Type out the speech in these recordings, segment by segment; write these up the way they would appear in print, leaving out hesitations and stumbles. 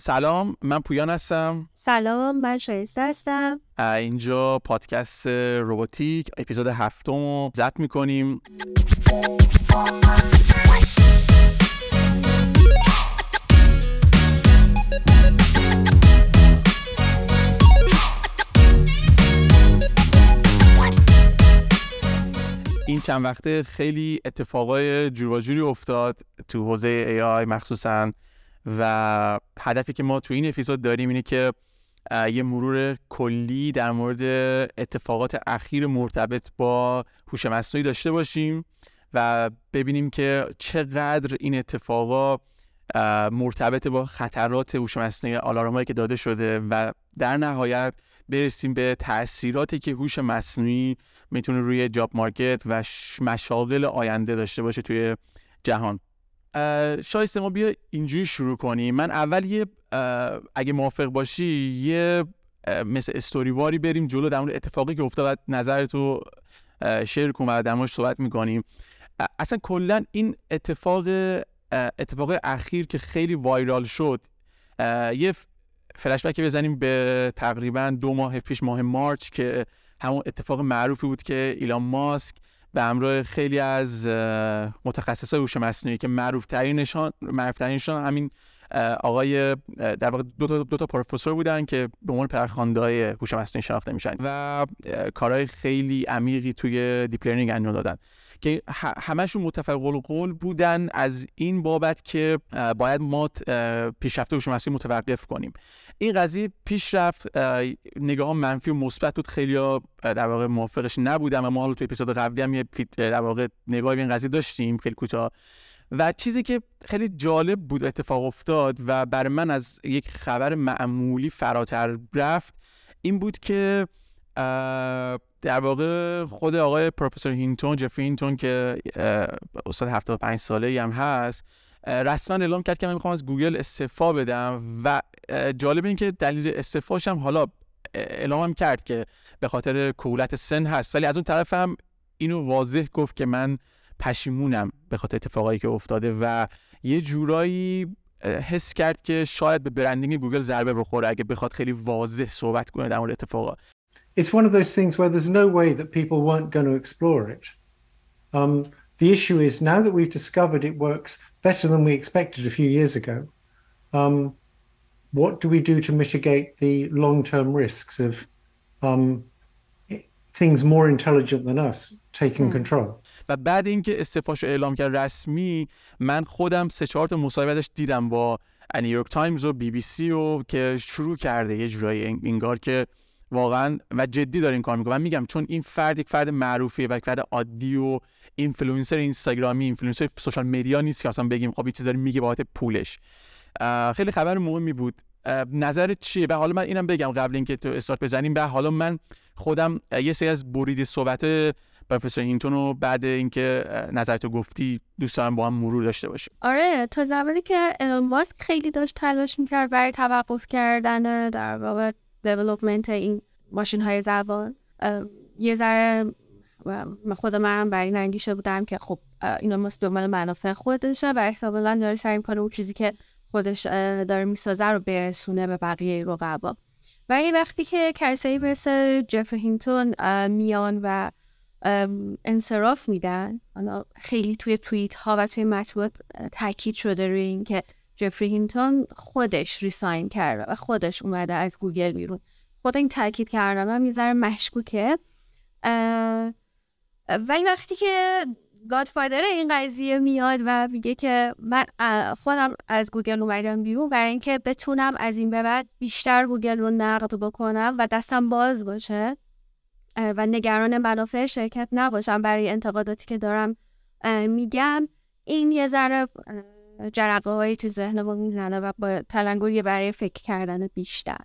سلام، من پویان هستم. سلام، من شایسته هستم. اینجا پادکست روباتیک اپیزود هفتم رو ضبط می‌کنیم. این چند وقته خیلی اتفاقای جورواجوری افتاد تو حوزه AI مخصوصاً، و هدفی که ما تو این اپیزود داریم اینه که یه مرور کلی در مورد اتفاقات اخیر مرتبط با هوش مصنوعی داشته باشیم و ببینیم که چقدر این اتفاقا مرتبط با خطرات هوش مصنوعی، آلارمایی که داده شده، و در نهایت برسیم به تأثیراتی که هوش مصنوعی میتونه روی جاب مارکت و مشاغل آینده داشته باشه توی جهان. شایسته، ما بیا اینجوری شروع کنیم. من اول یه اگه موافق باشی یه مثل استوریواری بریم جلو در مورد اتفاقی که افتاد، نظرتو شیر کن و در موردش صحبت می‌کنیم. اصلا کلا این اتفاق اخیر که خیلی وایرال شد، یه فلشبک بزنیم به تقریباً 2 ماه پیش، ماه مارچ، که همون اتفاق معروفی بود که ایلان ماسک به همراه خیلی از متخصصای هوش مصنوعی که معروف‌ترینشان همین آقای در واقع دو تا پروفسور بودن که به عنوان پدرخوانده‌های هوش مصنوعی شناخته میشن و کارهای خیلی عمیقی توی دیپ لرنینگ انجام دادن، که همشون متفق القول بودن از این بابت که باید ما پیشرفت هوش مصنوعی متوقف کنیم. این قضیه پیشرفت نگاه منفی و مثبت بود، خیلی‌ها در واقع موافقش نبودن و ما حالا تو اپیزود قبلی هم یه در واقع نگاهی به این قضیه داشتیم خیلی کوتاه. و چیزی که خیلی جالب بود اتفاق افتاد و برای من از یک خبر معمولی فراتر رفت، این بود که در واقع خود آقای پروفسور هینتون، جفری هینتون، که استاد 75 ساله‌ای هم هست، رسما اعلام کرد که من میخوام از گوگل استعفا بدم. و جالب این که دلیل استعفاش هم حالا اعلام کرد که به خاطر کهولت سن هست، ولی از اون طرف هم اینو واضح گفت که من پشیمونم به خاطر اتفاقایی که افتاده، و یه جورایی حس کرد که شاید به برندینگ گوگل ضربه بخوره اگه بخواد خیلی واضح صحبت کنه در مورد اتفاقا. It's one of those things where there's no way that people weren't going to explore it. The issue is now that we've discovered it works better than we expected a few years ago, what do we do to mitigate the long-term risks of things more intelligent than us taking control? و بعد اینکه استعفاشو اعلام کرد رسمی، من خودم 3-4 تا مصاحبهش دیدم با نیویورک تایمز و بی بی سی و که شروع کرده یه جورایی انگار که واقعا و جدی دارین کار میکنه. من میگم چون این فرد یک فرد معروفیه و یک فرد عادی و اینفلوئنسر اینستاگرامی، اینفلوئنسر سوشال مدیا نیست که اصلا بگیم خب این چیزا رو میگه بابت پولش. خیلی خبر مهمی بود. نظرت چیه؟ و حالا من اینم بگم قبل اینکه تو استارت بزنیم، به حالا من خودم یه سری از برید صحبت پروفسور هینتون رو بعد اینکه نظرتو گفتی دوست دارم با هم مرور داشته باشیم. آره، تو زمانی که ایلان ماسک خیلی داشت تلاش میکرد برای توقف کردن در واقع development این ماشین‌های زبان، یه ذره خودم برای این انگیشه بودم که خب اینا ماست دنبال منافع خودشه و احتمالاً داره سعی می‌کنه اون چیزی که خودش داره می‌سازه رو برسونه به بقیه رقبا. و این وقتی که کسایی مثل جفری هینتون میان و انصراف میدن، خیلی توی توییت‌ها و توی مطبوعات تاکید شده روی این که جفری هینتون خودش ریساین کرده و خودش اومده از گوگل بیرون. خود این تاکید کردن هم یه ذره مشکوکه. ولی وقتی که گادفادر این قضیه میاد و میگه که من خودم از گوگل اومدم بیرون برای اینکه بتونم از این به بعد بیشتر گوگل رو نقد بکنم و دستم باز باشه و نگران منافع شرکت نباشم برای انتقاداتی که دارم میگم، این یه ذره جرقه هایی تو ذهن ما میزنه و با تلنگریه برای فکر کردن بیشتر.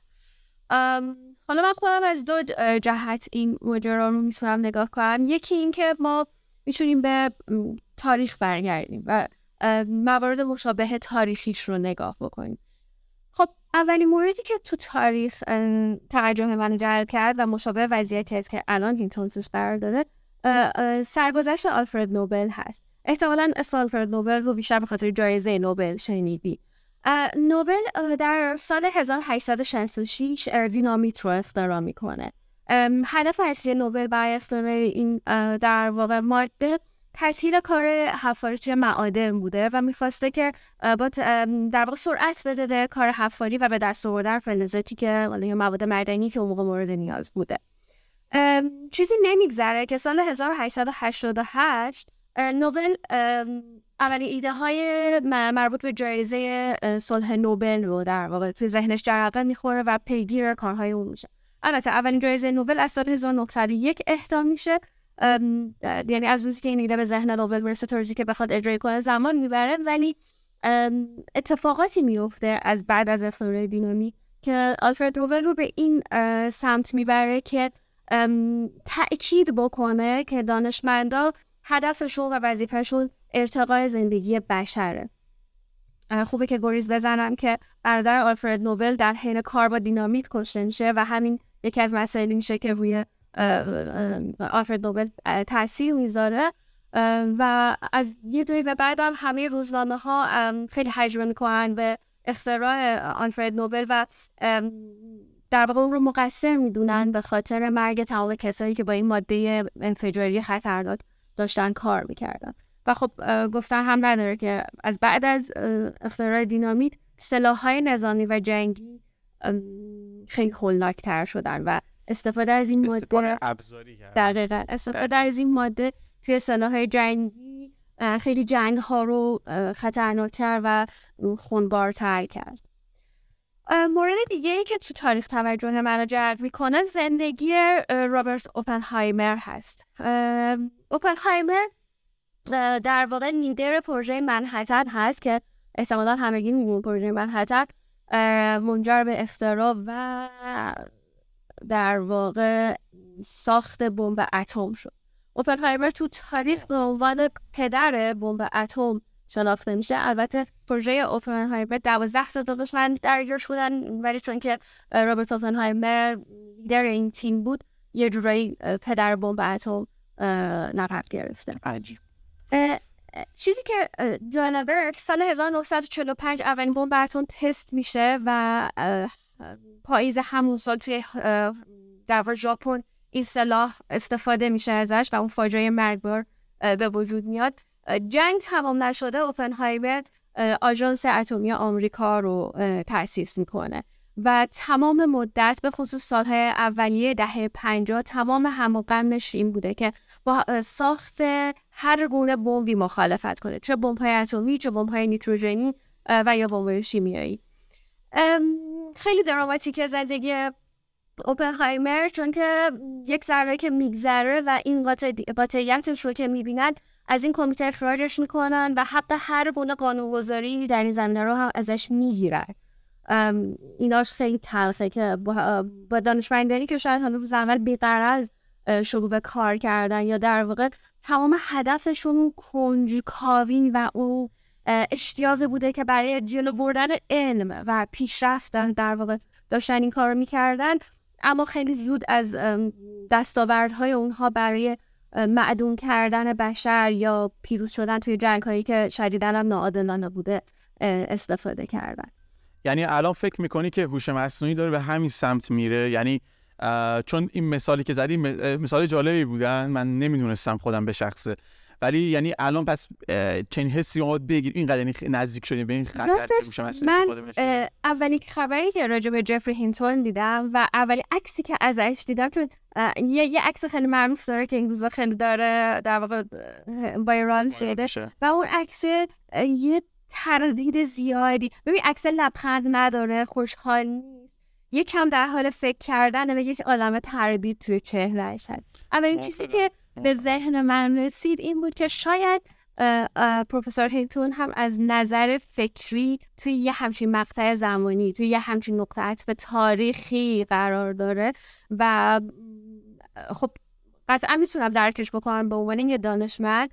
حالا من خودم از 2 جهت این ماجرا رو میتونم نگاه کنم. یکی این که ما میتونیم به تاریخ برگردیم و موارد مشابه تاریخیش رو نگاه بکنیم. خب اولین موردی که تو تاریخ توجه منو جلب کرد و مشابه وضعیتی هست که الان هینتون قرار داره، سرگذشت آلفرد نوبل هست. احتمالاً اسم آلفرد نوبل رو بیشتر به خاطر جایزه نوبل شنیدی. نوبل در سال 1866 دینامیت رو اختراع میکنه. هدف اصلی نوبل برای اختراع این در واقع ماده تسهیل کار حفاری معادن بوده و می‌خواسته که با در واقع سرعت بده کار حفاری و به دست آوردن فلزاتی که یا مواد معدنی که اون موقع مورد نیاز بوده. چیزی نمیگذره که سال 1888 نوبل اولین ایده‌های مربوط به جایزه صلح نوبل رو در واقع توی ذهنش جرقه می‌خوره و پیگیر کارهای اون میشه. البته اولین جایزه نوبل از سال 1901 اهدا میشه، یعنی از روزی که این ایده به ذهن نوبل برسه تا روزی که بخواد اجرا کنه زمان میبره، ولی اتفاقاتی میفته از بعد از اختراع دینامیت که آلفرد نوبل رو به این سمت میبره که تأکید بکنه که دانشمندا هدفشون و وظیفهشون ارتقاء زندگی بشره. خوبه که گریز بزنم که برادر آلفرد نوبل در حین کار با دینامیت کشته میشه و همین یکی از مسائلی میشه که روی آلفرد نوبل تاثیر میذاره و از یه جایی به بعد هم همه روزنامه ها خیلی هجوم میکنن به اختراع آلفرد نوبل و در واقع اون رو مقصر میدونن به خاطر مرگ تمام کسایی که با این ماده انفجاری خطرناک داشتن کار میکردن. و خب گفتن هم نداره که از بعد از اختراع دینامیت سلاح‌های نظامی و جنگی خیلی هولناک‌تر شدن و استفاده از این ماده ابزاری کرد. دقیقاً استفاده از این ماده توی سلاح‌های جنگی خیلی جنگ‌ها رو خطرناک‌تر و خونبارتر کرد. مورد دیگه‌ای که تو تاریخ توجه منو جلب می‌کنه زندگی رابرت اوپنهایمر هست. اوپنهایمر در واقع لیدر پروژه منهتن هست که احتمالاً همگی می‌دونیم پروژه منهتن منجر به اختراع و در واقع ساخت بمب اتم شد. اوپنهایمر تو تاریخ به عنوان پدر بمب اتم شناخته میشه. البته پروژه اوپنهایمر 12 تا دانشمند درگیرش بودن، ولی چون که رابرت اوپنهایمر لیدر این تیم بود یه جورایی پدر بمب اتم نقب گرفته. عجیب. چیزی که جانبرک سال 1945 اولین بمب اتم تست میشه و پاییز همون سال توی در ژاپن این سلاح استفاده میشه ازش و اون فاجعه مرگبار به وجود میاد. جنگ تمام نشده اوپنهایمر آژانس اتمی آمریکا رو تأسیس میکنه و تمام مدت به خصوص سالهای اولیه دهه 50 تمام هم و غمش این بوده که با ساخت هر گونه بمبی مخالفت کنه، چه بمب‌های اتمی، چه بمب‌های نیتروژنی و یا بمب‌های شیمیایی. خیلی دراماتیکه زندگی اوپنهایمر، چون که یک ذره که میگذره و این قاطعیتش رو که میبینن از این کمیته اخراجش میکنن و حق هر گونه قانونگذاری در این زمینه رو هم ازش میگیرن. ایناش خیلی تلخه که با دانشمندانی که شاید همه روز اول بی‌غرض شروع به کار کردن یا در واقع تمام هدفشون کنجکاوی و اون اشتیاق بوده که برای جلو بردن علم و پیشرفت در واقع داشتن این کار رو میکردن، اما خیلی زود از دستاوردهای اونها برای معدوم کردن بشر یا پیروز شدن توی جنگ هایی که شدیداً هم ناعادلانه بوده استفاده کردن. یعنی الان فکر میکنی که هوش مصنوعی داره به همین سمت میره؟ یعنی چون این مثالی که زدی مثال جالبی بودن، من نمیدونستم خودم به شخصه، ولی یعنی الان پس چنین حسی ما بگیر اینقدر یعنی نزدیک شدیم به این خطر که هوش مصنوعی استفاده میشه. اولین خبری که راجع به جفری هینتون دیدم و اولین عکسی که ازش دیدم، چون یه عکس خیلی معروف داره که این روزا خیلی داره در واقع وایرال شده و اون عکس یه تردید زیادی، ببین عکس لبخند نداره، خوشحال نیست، یکم در حال فکر کردنه، یه عالمه تردید توی چهرهش هست. اما این چیزی که به ذهن من رسید این بود که شاید پروفسور هینتون هم از نظر فکری توی یه همچین مقطع زمانی، توی یه همچین نقطه تاریخی قرار داره و خب قطعا میتونم درکش بکنم به عنوان یه دانشمند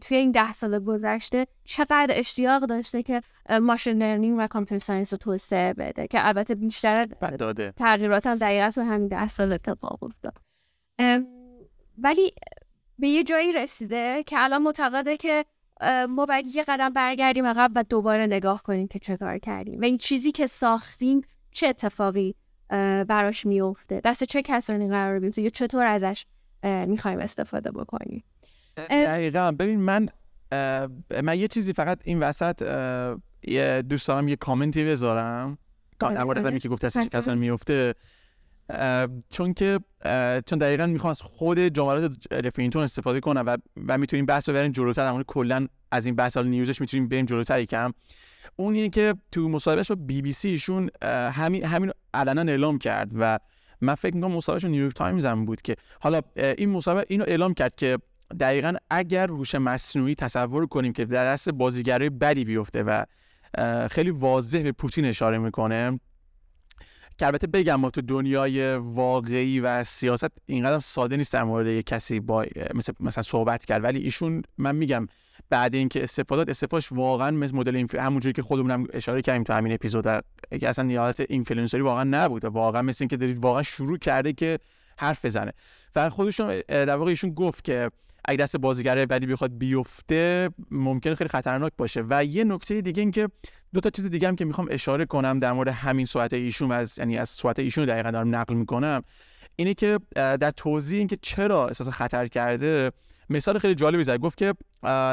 توی این 10 سال گذشته چقدر اشتیاق داشته که ماشین لرنینگ و کامپیوتر ساینس رو توسعه بده، که البته بیشتر تغییرات هم دقیقاً تو همین 10 سال اتفاق افتاد. ولی به یه جایی رسیده که الان معتقده که ما باید یه قدم برگردیم عقب و دوباره نگاه کنیم که چه کار کردیم و این چیزی که ساختیم چه اتفاقی براش میفته، دست چه کسانی قرار بدیم، یا چطور ازش میخوایم استفاده بکنیم. دقیقاً. ببین من یه چیزی فقط این وسط دوست دارم یه کامنتی بذارم در مورد همین که گفته چه کسانی میفته، چون دقیقاً میخوام از خود جملات جفری هینتون استفاده کنم و میتونیم بحث رو بریم جلوتر، در مورد کلا از این بحث نیوزش میتونیم بریم جلوتر یکم. اون اینه که تو مصاحبهش با BBC ایشون همین علنا اعلام کرد و من فکر می‌کنم مصاحبهش نیویورک تایمز هم بود که حالا این مصاحبه اینو اعلام کرد که دقیقاً اگر هوش مصنوعی تصور کنیم که در دست بازیگرای بدی بیفته و خیلی واضح به پوتین اشاره میکنه که البته بگم ما تو دنیای واقعی و سیاست اینقدر ساده نیست در مورد یک کسی مثلا صحبت کرد، ولی ایشون من میگم بعد اینکه استفادهش واقعا مثل مدل همونجوری که خودمونم اشاره کردیم تو همین اپیزود که اصلا نیازت اینفلوئنسری واقعا نبود، واقعا مثل اینکه دارید واقعا شروع کرده که حرف بزنه و خودشون در واقع ایشون گفت که اگه دست بازیگره بدی بخواد بیفته ممکنه خیلی خطرناک باشه. و یه نکته دیگه این که دو تا چیز دیگه هم که میخوام اشاره کنم در مورد همین صحبت ایشون از صحبت ایشون دقیقاً دارم نقل میکنم، اینه که در توضیح اینکه چرا احساس خطر کرده مثال خیلی جالبی زد. گفت که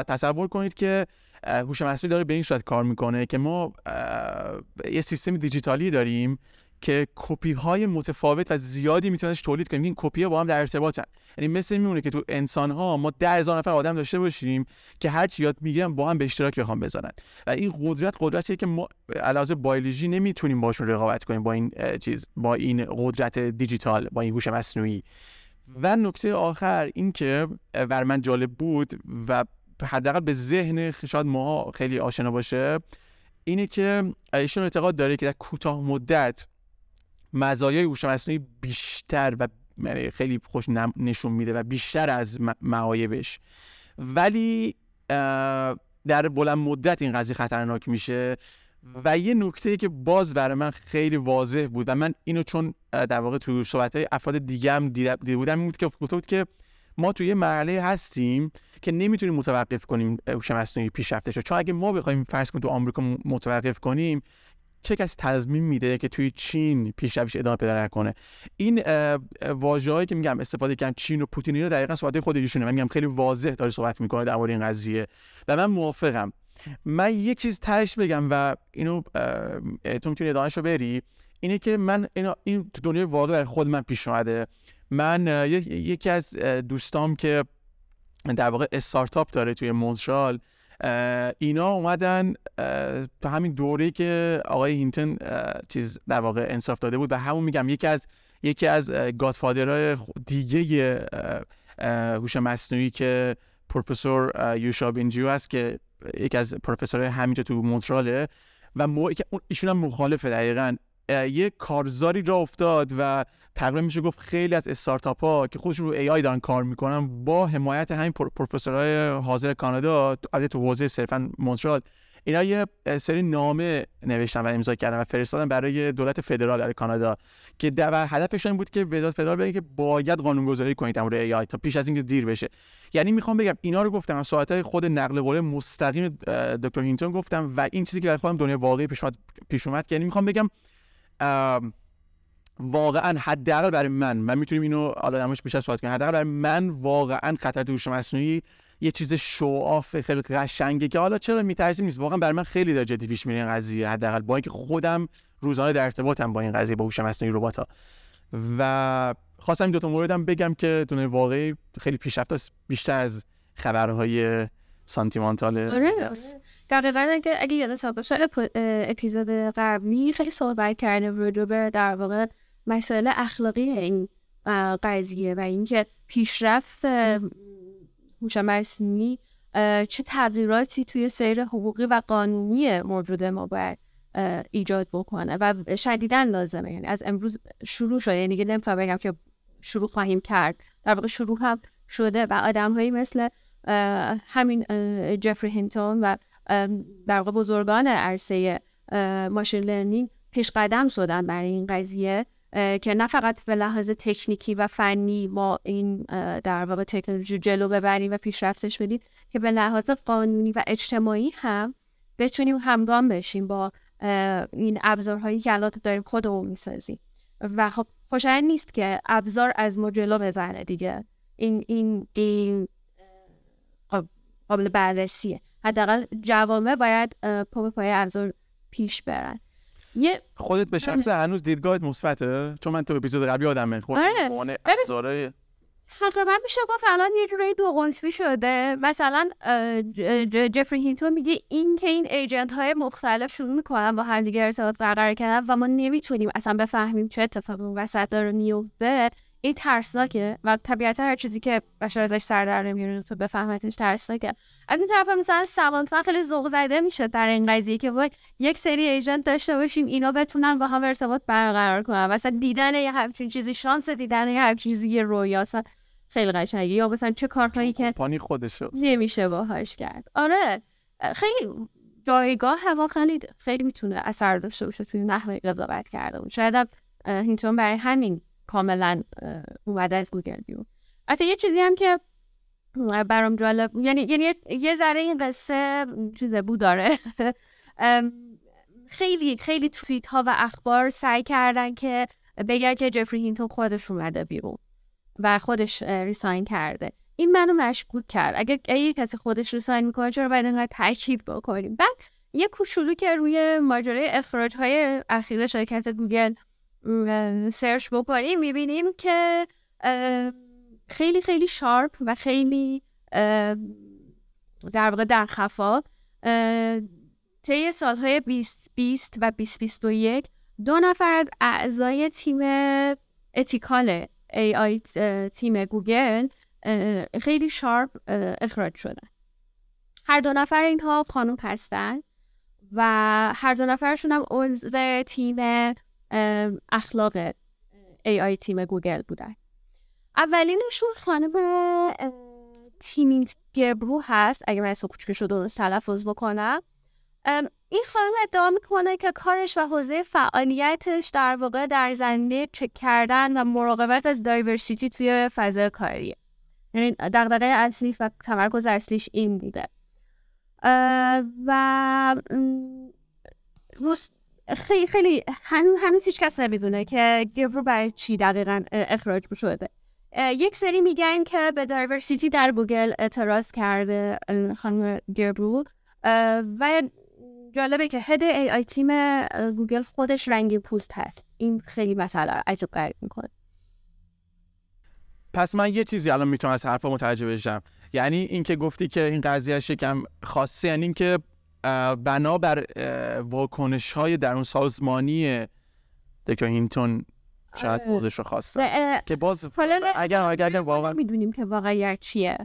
تصور کنید که هوش مصنوعی داره به این صورت کار میکنه که ما یه سیستم دیجیتالی داریم که کپی های متفاوت و زیادی میتوننش تولید کنیم، این کپی ها با هم در ارتباطن. یعنی مثل میمونه که تو انسان ها ما 10,000 نفر آدم داشته باشیم که هر چی یاد میگیرن با هم به اشتراک بخوام بذارن و این قدرتیه که ما علاوه بر بیولوژی نمیتونیم باشون رقابت کنیم، با این چیز، با این قدرت دیجیتال، با این هوش مصنوعی. و نکته آخر این که بر من جالب بود و حداقل به ذهن شاید ما خیلی آشنا باشه، اینه که ایشون اعتقاد داره که در کوتاه مدت مزایای هوش مصنوعی بیشتر و خیلی خوش نشون میده و بیشتر از معایبش، ولی در بلند مدت این قضیه خطرناک میشه. و یه نکته‌ای که باز برای من خیلی واضح بود و من اینو چون در واقع تو صحبت‌های افراد دیگه هم دیده بودم، این بود که گفته بود که ما توی یه مرحله هستیم که نمیتونیم متوقف کنیم هوش مصنوعی پیشرفتش، چون اگه ما بخوایم فرض کنیم تو آمریکا متوقف کنیم چه کسی تضمین میده که توی چین پیشرویش ادامه پیدا نکنه. این واژه‌هایی که میگم استفاده کردن چین و پوتین رو دقیقاً صحبت‌های خود ایشونه، من میگم خیلی واضح داره صحبت می‌کنه در مورد این قضیه و من موافقم. من یک چیز تهش بگم و اینو تو میتونی ادامهشو بری، اینه که من این تو دنیای واقعی برای خود من پیش اومده. من یکی از دوستام که در واقع استارتاپ داره توی مونترال، اینا اومدن تو همین دوره‌ای که آقای هینتن چیز در واقع انصاف داده بود و همون میگم یکی از گادفادرهای دیگه هوش مصنوعی که پروفسور یوشا بنجیو است که یکی از پروفسورهای همینجا تو مونتراله و ایشون هم مخالفه. دقیقاً یه کارزاری را افتاد و تقریبا میشه گفت خیلی از استارتاپ ها که خودشون رو AI دارن کار میکنن با حمایت همین پروفسورهای حاضر کانادا تو حوزه صرفا مونترال، اینا یه سری نامه نوشتن و امضا کردن و فرستادن برای دولت فدرال در کانادا که هدفشون این بود که به دولت فدرال بگن که باید قانونگذاری کنید در مورد AI تا پیش از اینکه دیر بشه. یعنی میخوام بگم اینا رو گفتم از ساعت‌های خود نقل قول مستقیم دکتر هینتون گفتم و این چیزی که برای خودم دنیای واقعی پیش اومد. یعنی میخوام بگم واقعا حداقل برای من میتونیم اینو حالا همش بیشتر صحبت کنیم، حداقل برای من واقعا خطر هوش مصنوعی یه چیز شوآف خیلی قشنگه که حالا چرا میترسیم نیست، واقعا برای من خیلی داره جدی پیش میره این قضیه، حداقل با اینکه خودم روزانه در ارتباطم با این قضیه با هوش مصنوعی ربات‌ها. و خواستم این دو تا موردم بگم که دنیای واقعی خیلی پیشرفته بیشتر از خبرهای سانتیمانتال. دقیقاً. اگه یادت باشه اپیزود قبلی خیلی صحبت کردیم راجع به در واقع مسائل اخلاقی این قضیه و اینکه پیشرفت هوش مصنوعی چه تغییراتی توی سیر حقوقی و قانونی موجود ما باید ایجاد بکنه و شدیداً لازمه. یعنی از امروز شروع شده، یعنی دیگه نمی‌فهم بگم که شروع خواهیم کرد، در واقع شروع هم شده و آدم‌هایی مثل همین جفری هینتون و در واقع بزرگان عرصه ماشین لرنینگ پیش قدم شدن برای این قضیه که نه فقط به لحاظ تکنیکی و فنی ما این در واقع تکنولوژی جلو ببریم و پیشرفتش بدیم، که به لحاظ قانونی و اجتماعی هم بتونیم همگام بشیم با این ابزارهایی که الان داریم خودمون میسازیم. و خب خوشایند نیست که ابزار از ما جلو بزنه دیگه. این قابل بررسیه. حداقل جوامع باید پا به پای ابزار پیش برن. خودت به شخص هنوز دیدگاهت مثبته؟ چون من تو اپیزود قبلی آدمه خودت معنی ابزارهای حقیقتا میشه گفت الان یه جوری دو قطبی شده. مثلا جفری هینتون میگه این که این ایجنت های مختلف شروع میکنن با همدیگه ارتباط برقرار کردن و ما نمیتونیم اصلا بفهمیم چه اتفاقی اون وسط داره میفته، این ترسناکه و طبیعتا هر چیزی که بشر ازش سر در نمیاره تو بفهمتش ترسناکه. از این طرف هم مثلا سوالفا خیلی ذوق زده میشه در این قضیه که باید یک سری ایجنت داشته باشیم اینا بتونن با هم ارتباط برقرار کنن. مثلا دیدن یه همچین چیزی، شانس دیدن یه همچین چیزی، یه رویاست خیلی قشنگه. یا مثلا چه کارهایی که پانی خودشه نمیشه باهاش کرد. آره خیلی جایگاه هوا خیلی میتونه اثر داشته باشه توی نحوه قضاوت کردن. شاید هینتون برای همین کاملا اومده از گوگل بیرون. حتی یه چیزی هم که برام جالب، یعنی یه ذره این قصه چیزه بود داره خیلی خیلی توییت ها و اخبار سعی کردن که بگن که جفری هینتون خودش اومده بیرون و خودش ریساین کرده. این منو مشکوک کرد. اگه کسی خودش ریساین میکنه چرا باید اینقدر تاکید بکنیم؟ بعد یه کوچولو که روی ماجرای اخراج های اخیر شرکت گوگل سرچ بکنیم میبینیم که خیلی خیلی شارپ و خیلی در واقع در خفا طی سالهای 2020 و 2021 دو نفر از اعضای تیم اتیکال AI تیم گوگل خیلی شارپ اخراج شدن. هر دو نفر اینها خانم هستن و هر دو نفرشون هم عضو تیم اخلاق AI تیم گوگل بودن. اولینشون خانم تیمنیت گبرو هست، اگه من اسم کوچیکش رو درست تلفظ بکنم. این خانم ادعا میکنه که کارش و حوزه فعالیتش در واقع در زمینه چک کردن و مراقبت از دایورسیتی توی فضای کاریه. یعنی دغدغه اصلی و تمرکز اصلیش این بوده. و خیلی خیلی هنوز هیچ کس نمیدونه که گبرو برای چی دقیقاً اخراج شده. یک سری میگن که به دایورسیتی در گوگل اعتراض کرده خانم گبرو و جالبه که هد ای آی تیم گوگل خودش رنگی پوست هست. این خیلی مسئله عجب غریب میکنه. پس من یه چیزی الان میتونم از حرفا متوجه بشم، یعنی این که گفتی که این قضیه شکم خاصه، یعنی این که بنابر واکنش‌های درون سازمانی دکتر هینتون شاید خودش رو خواسته که باز اگر واقعا میدونیم که واقعا چیه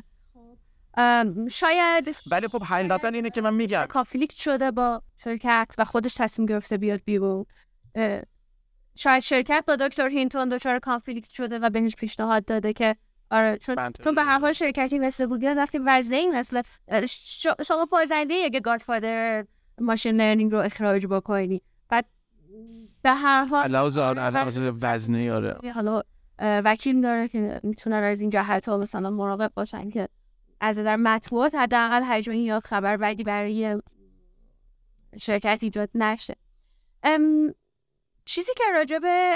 شاید، ولی خب حقیقتا اینه که من میگم کانفلیکت شده با شرکت و خودش تصمیم گرفته بیاد بیرون. شاید شرکت با دکتر هینتون دچار کانفلیکت شده و بهش پیشنهاد داده که آره، چون به هر حال شرکتی مثل گوگل وقتی وزنه این مثل شما فازنده یک گادفادر ماشین لرنینگ رو اخراج بکنی، بعد به هر حال علاوه وزنه آره حالا وکیل داره که میتونن از این جهت ها مثلا مراقب باشن که از نظر مطبوعات حداقل حجم یا خبر بدی برای شرکت ایجاد نشه. چیزی که راجع به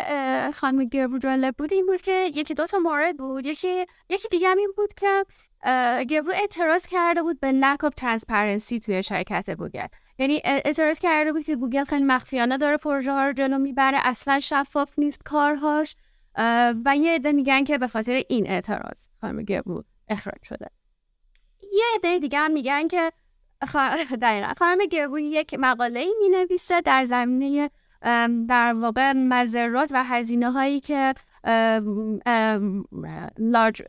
خانم گبرو جالب بود این بود که یکی دو تا مورد بود. یکی دیگه هم این بود که گبرو اعتراض کرده بود به lack of transparency توی شرکت گوگل. یعنی اعتراض کرده بود که گوگل خیلی مخفیانه داره پروژه ها رو جلو میبره، اصلا شفاف نیست کارهاش و یه عده میگن که به خاطر این اعتراض خانم گبرو اخراج شده. یه عده دیگه هم میگن که خانم گبرو یک مقاله‌ای مینویسه در زمینه در واقع مزرات و هزینه هایی که large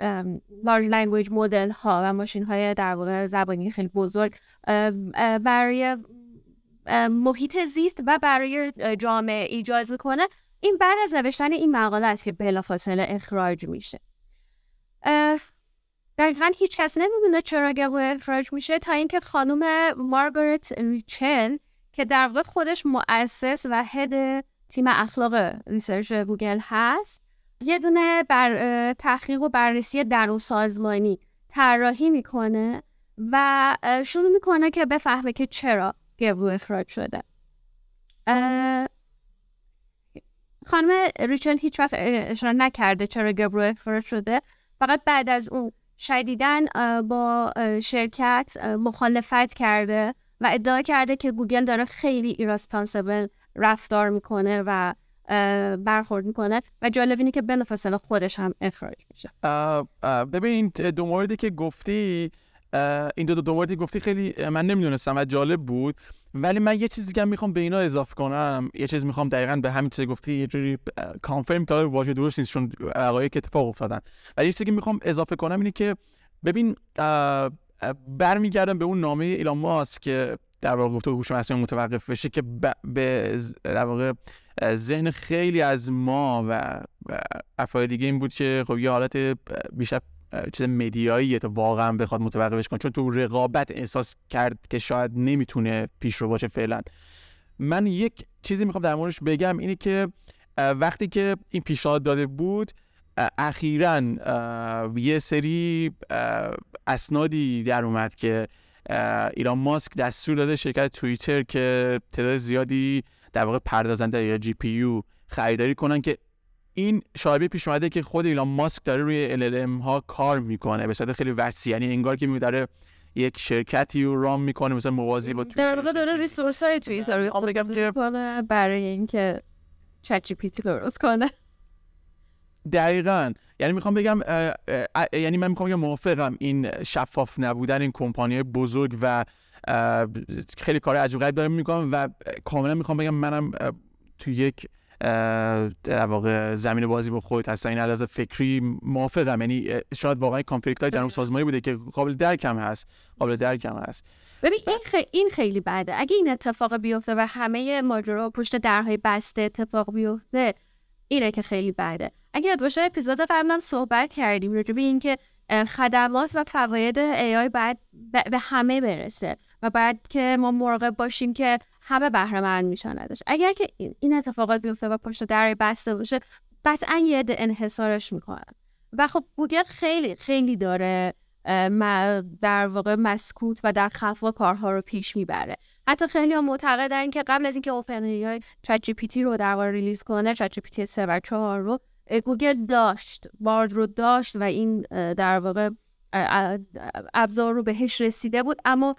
language model ها و ماشین های در واقع زبانی خیلی بزرگ برای محیط زیست و برای جامعه ایجاد میکنه. این بعد از نوشتن این مقاله است که بلافاصله اخراج میشه. دقیقا هیچ کس نمیدونه چرا گبرو اخراج میشه تا اینکه خانم مارگارت میچل که در واقع خودش مؤسس و هد تیم اخلاق ریسرچ گوگل هست، یه دونه بر تحقیق و بررسی درون سازمانی طراحی میکنه و شروع میکنه که بفهمه که چرا گبرو اخراج شده. خانم ریچل هیچ وقت اشاره نکرده چرا گبرو اخراج شده، فقط بعد از اون شدیداً با شرکت مخالفت کرده و ادعا کرده که گوگل داره خیلی ایرسپانسیبل رفتار میکنه و برخورد میکنه و جالب اینه که بلافاصله خودش هم اخراج میشه. ببین دو موردی که گفتی، این دو موردی گفتی خیلی من نمیدونستم و جالب بود، ولی من یه چیز دیگه هم میخوام به اینا اضافه کنم. یه چیز میخوام دقیقاً به همین چیزی گفتی یه جوری کانفرم کنم، واژه درست نیست چون وقایعی که اتفاق افتادن، ولی یه چیزی که میخوام اضافه کنم اینه که ببین برمیگردم به اون نامه ایلان ماسک که در واقع گفته هوش مصنوعی متوقف بشه، که به در واقع ذهن خیلی از ما و افراد دیگه این بود که خب یه حالت بیشتر چیز مدیاییه تا واقعا بخواد متوقفش کنه، چون تو رقابت احساس کرد که شاید نمیتونه پیشرو باشه فعلا. من یک چیزی میخوام در موردش بگم اینه که وقتی که این پیشنهاد داده بود اخیراً یه سری اسنادی در اومد که ایلان ماسک دستور داده شرکت توییتر که تعداد زیادی در واقع پردازنده یا جی پی یو خریداری کنن، که این شایعه پیش اومده که خود ایلان ماسک داره روی LLM ها کار میکنه به صورت خیلی وسیع، یعنی انگار که می‌داره یک شرکتی رو رام میکنه مثلا موازی با توییتر، در واقع داره ریسورس های توییتر رو می‌کنه برای اینکه چت جی پی تی درست کنه. دقیقاً، یعنی میخوام بگم یعنی من میخوام بگم موافقم این شفاف نبودن این کمپانی‌های بزرگ و خیلی کار عجیب غریب داره میکنم و کاملا میخوام بگم منم تو یک در واقع زمین بازی با خودت هستم، این علاوه فکری موافقم، یعنی شاید واقعا کانفلیکت‌های درون سازمانی بوده که قابل درکم هست. ببین این خیلی بده. اگه این اتفاق بیفته و همه ماجرا پشت درهای بسته اتفاق بیفته، اینه که خیلی بده. اگه یاد باشه اپیزود قبلم صحبت کردیم راجع به اینکه خدمات و فواید AI باید به همه برسه و باید که ما مراقب باشیم که همه بهره مند میشن ازش. اگر که این اتفاقات بیفته و پشت در بسته باشه، قطعاً یه عده انحصارش میکنن و خب گوگل خیلی خیلی داره در واقع مسکوت و در خفا کارها رو پیش میبره. حتی خیلی‌ها معتقدن که قبل از اینکه OpenAI چت جی پی تی رو در واقع ریلیز کنه، چت جی پی تی 3 و 4 رو گوگل داشت، بارد رو داشت و این در واقع ابزار رو بهش رسیده بود، اما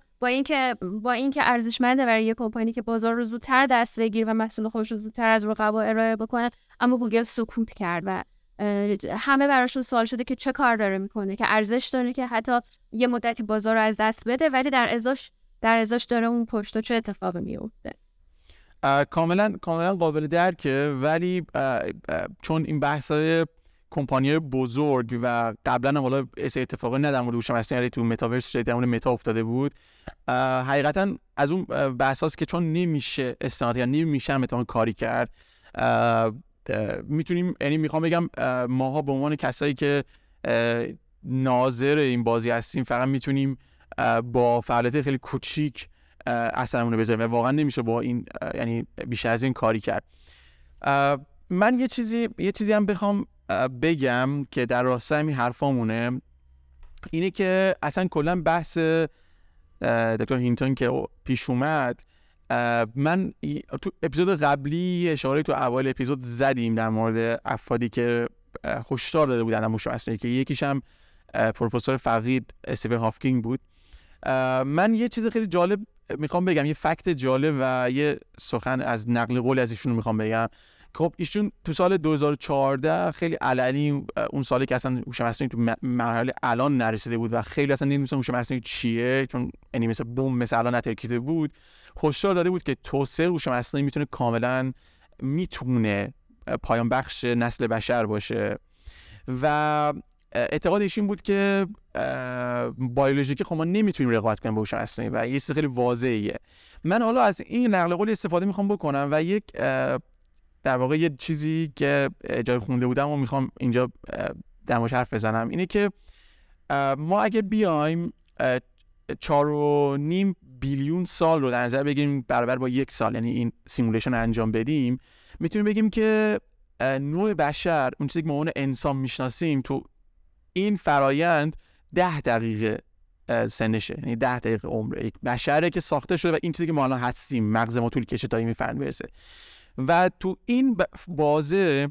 با اینکه ارزشمنده برای یک کمپانی که بازار رو زودتر دست بگیره و محصول خودش رو زودتر از رقبا ارائه بکنه، اما گوگل سکوت کرد و همه براشون سوال شده که چه کار داره میکنه که ارزش داره که حتی یه مدتی بازار رو از دست بده، ولی در ازاش داره اون پشتو چه اتفاقی میفته. کاملا قابل درکه، ولی چون این بحث‌های کمپانی‌های بزرگ و قبلا هم حالا اس اتفاقی نه در مورد هوش مصنوعی تو متاورس در مورد متا افتاده بود، حقیقتا از اون بحثاست که چون نمیشه استناد یا نمیشه متون کاری کرد، میتونیم، یعنی میخوام بگم ماها به عنوان کسایی که ناظر این بازی هستیم فقط میتونیم با فعالیت خیلی کوچیک اصلا اونو بذاریم و واقعا نمیشه با این، یعنی بیشتر از این کاری کرد. من یه چیزی هم بخوام بگم که در راستای این حرفامونه اینه که اصلا کلا بحث دکتر هینتون که پیش اومد، من تو اپیزود قبلی اشاره تو اوایل اپیزود زدیم در مورد افرادی که هشدار داده بودن هوش مصنوعی، که یکیش هم پروفسور فقید استیون هافکینگ بود. من یه چیز خیلی جالب میخوام بگم، یه فکت جالب و یه سخن از نقل قول از ایشون میخوام بگم. خب ایشون تو سال 2014 خیلی علنی، اون سالی که اصلا هوش مصنوعی تو مرحله الان نرسیده بود و خیلی اصلا نمی‌دونستن هوش مصنوعی چیه، چون یعنی مثلا بم مثلا الان نترکیده بود، هشدار داده بود که توسعه هوش مصنوعی میتونه کاملا پایان بخش نسل بشر باشه و اعتقادش این بود که بیولوژیکی خب ما نمیتونیم رقابت کنیم با هوش مصنوعی و این خیلی واضحه. من حالا از این نقل قول استفاده میخوام بکنم و یک در واقع یه چیزی که جای خونده بودم و میخوام اینجا درموش حرف بزنم اینه که ما اگه بیایم 4.5 بیلیون سال رو در نظر بگیریم برابر با یک سال، یعنی این سیمولیشن انجام بدیم، میتونیم بگیم که نوع بشر، اون چیزی که ما اون انسان میشناسیم، تو این فرایند 10 دقیقه سنشه، یعنی 10 دقیقه عمره یک بشره که ساخته شده و این چیزی که ما الان هستیم، مغز ما طول کشه تا این فرند برسه. و تو این بازه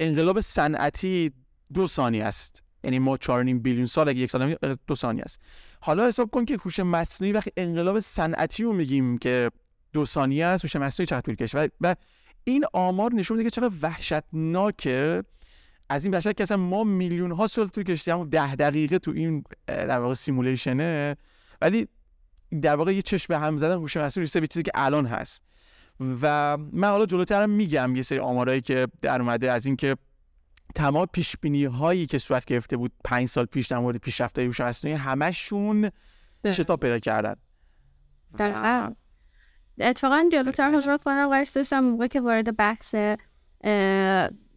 انقلاب صنعتی 2 ثانیه است، یعنی ما 4.5 بیلیون سال اگه یک سال 2 ثانیه است. حالا حساب کن که هوش مصنوعی وقتی انقلاب صنعتی رو میگیم که 2 ثانیه است، هوش مصنوعی چقدر طول کشه. و این آمار نشون میده که چقدر وحشتناکه از این بشر که اصلا ما میلیون ها سال طول کشیدیم، همون 10 دقیقه تو این در واقع سیمولیشنه، ولی در واقع یه چشم به هم زدن هوش مصنوعی ریسه به چیزی که الان هست. و من حالا جلوترم میگم یه سری آمارایی که در اومده از این که تمام پیش بینی هایی که صورت گرفته بود 5 سال پیش در مورد پیشرفت هوش مصنوعی، همشون شتاب پیدا کردن. دقیقاً. اتفاقاً جلوتر حضور خودم قرار داشتم موقعی که وارد بحث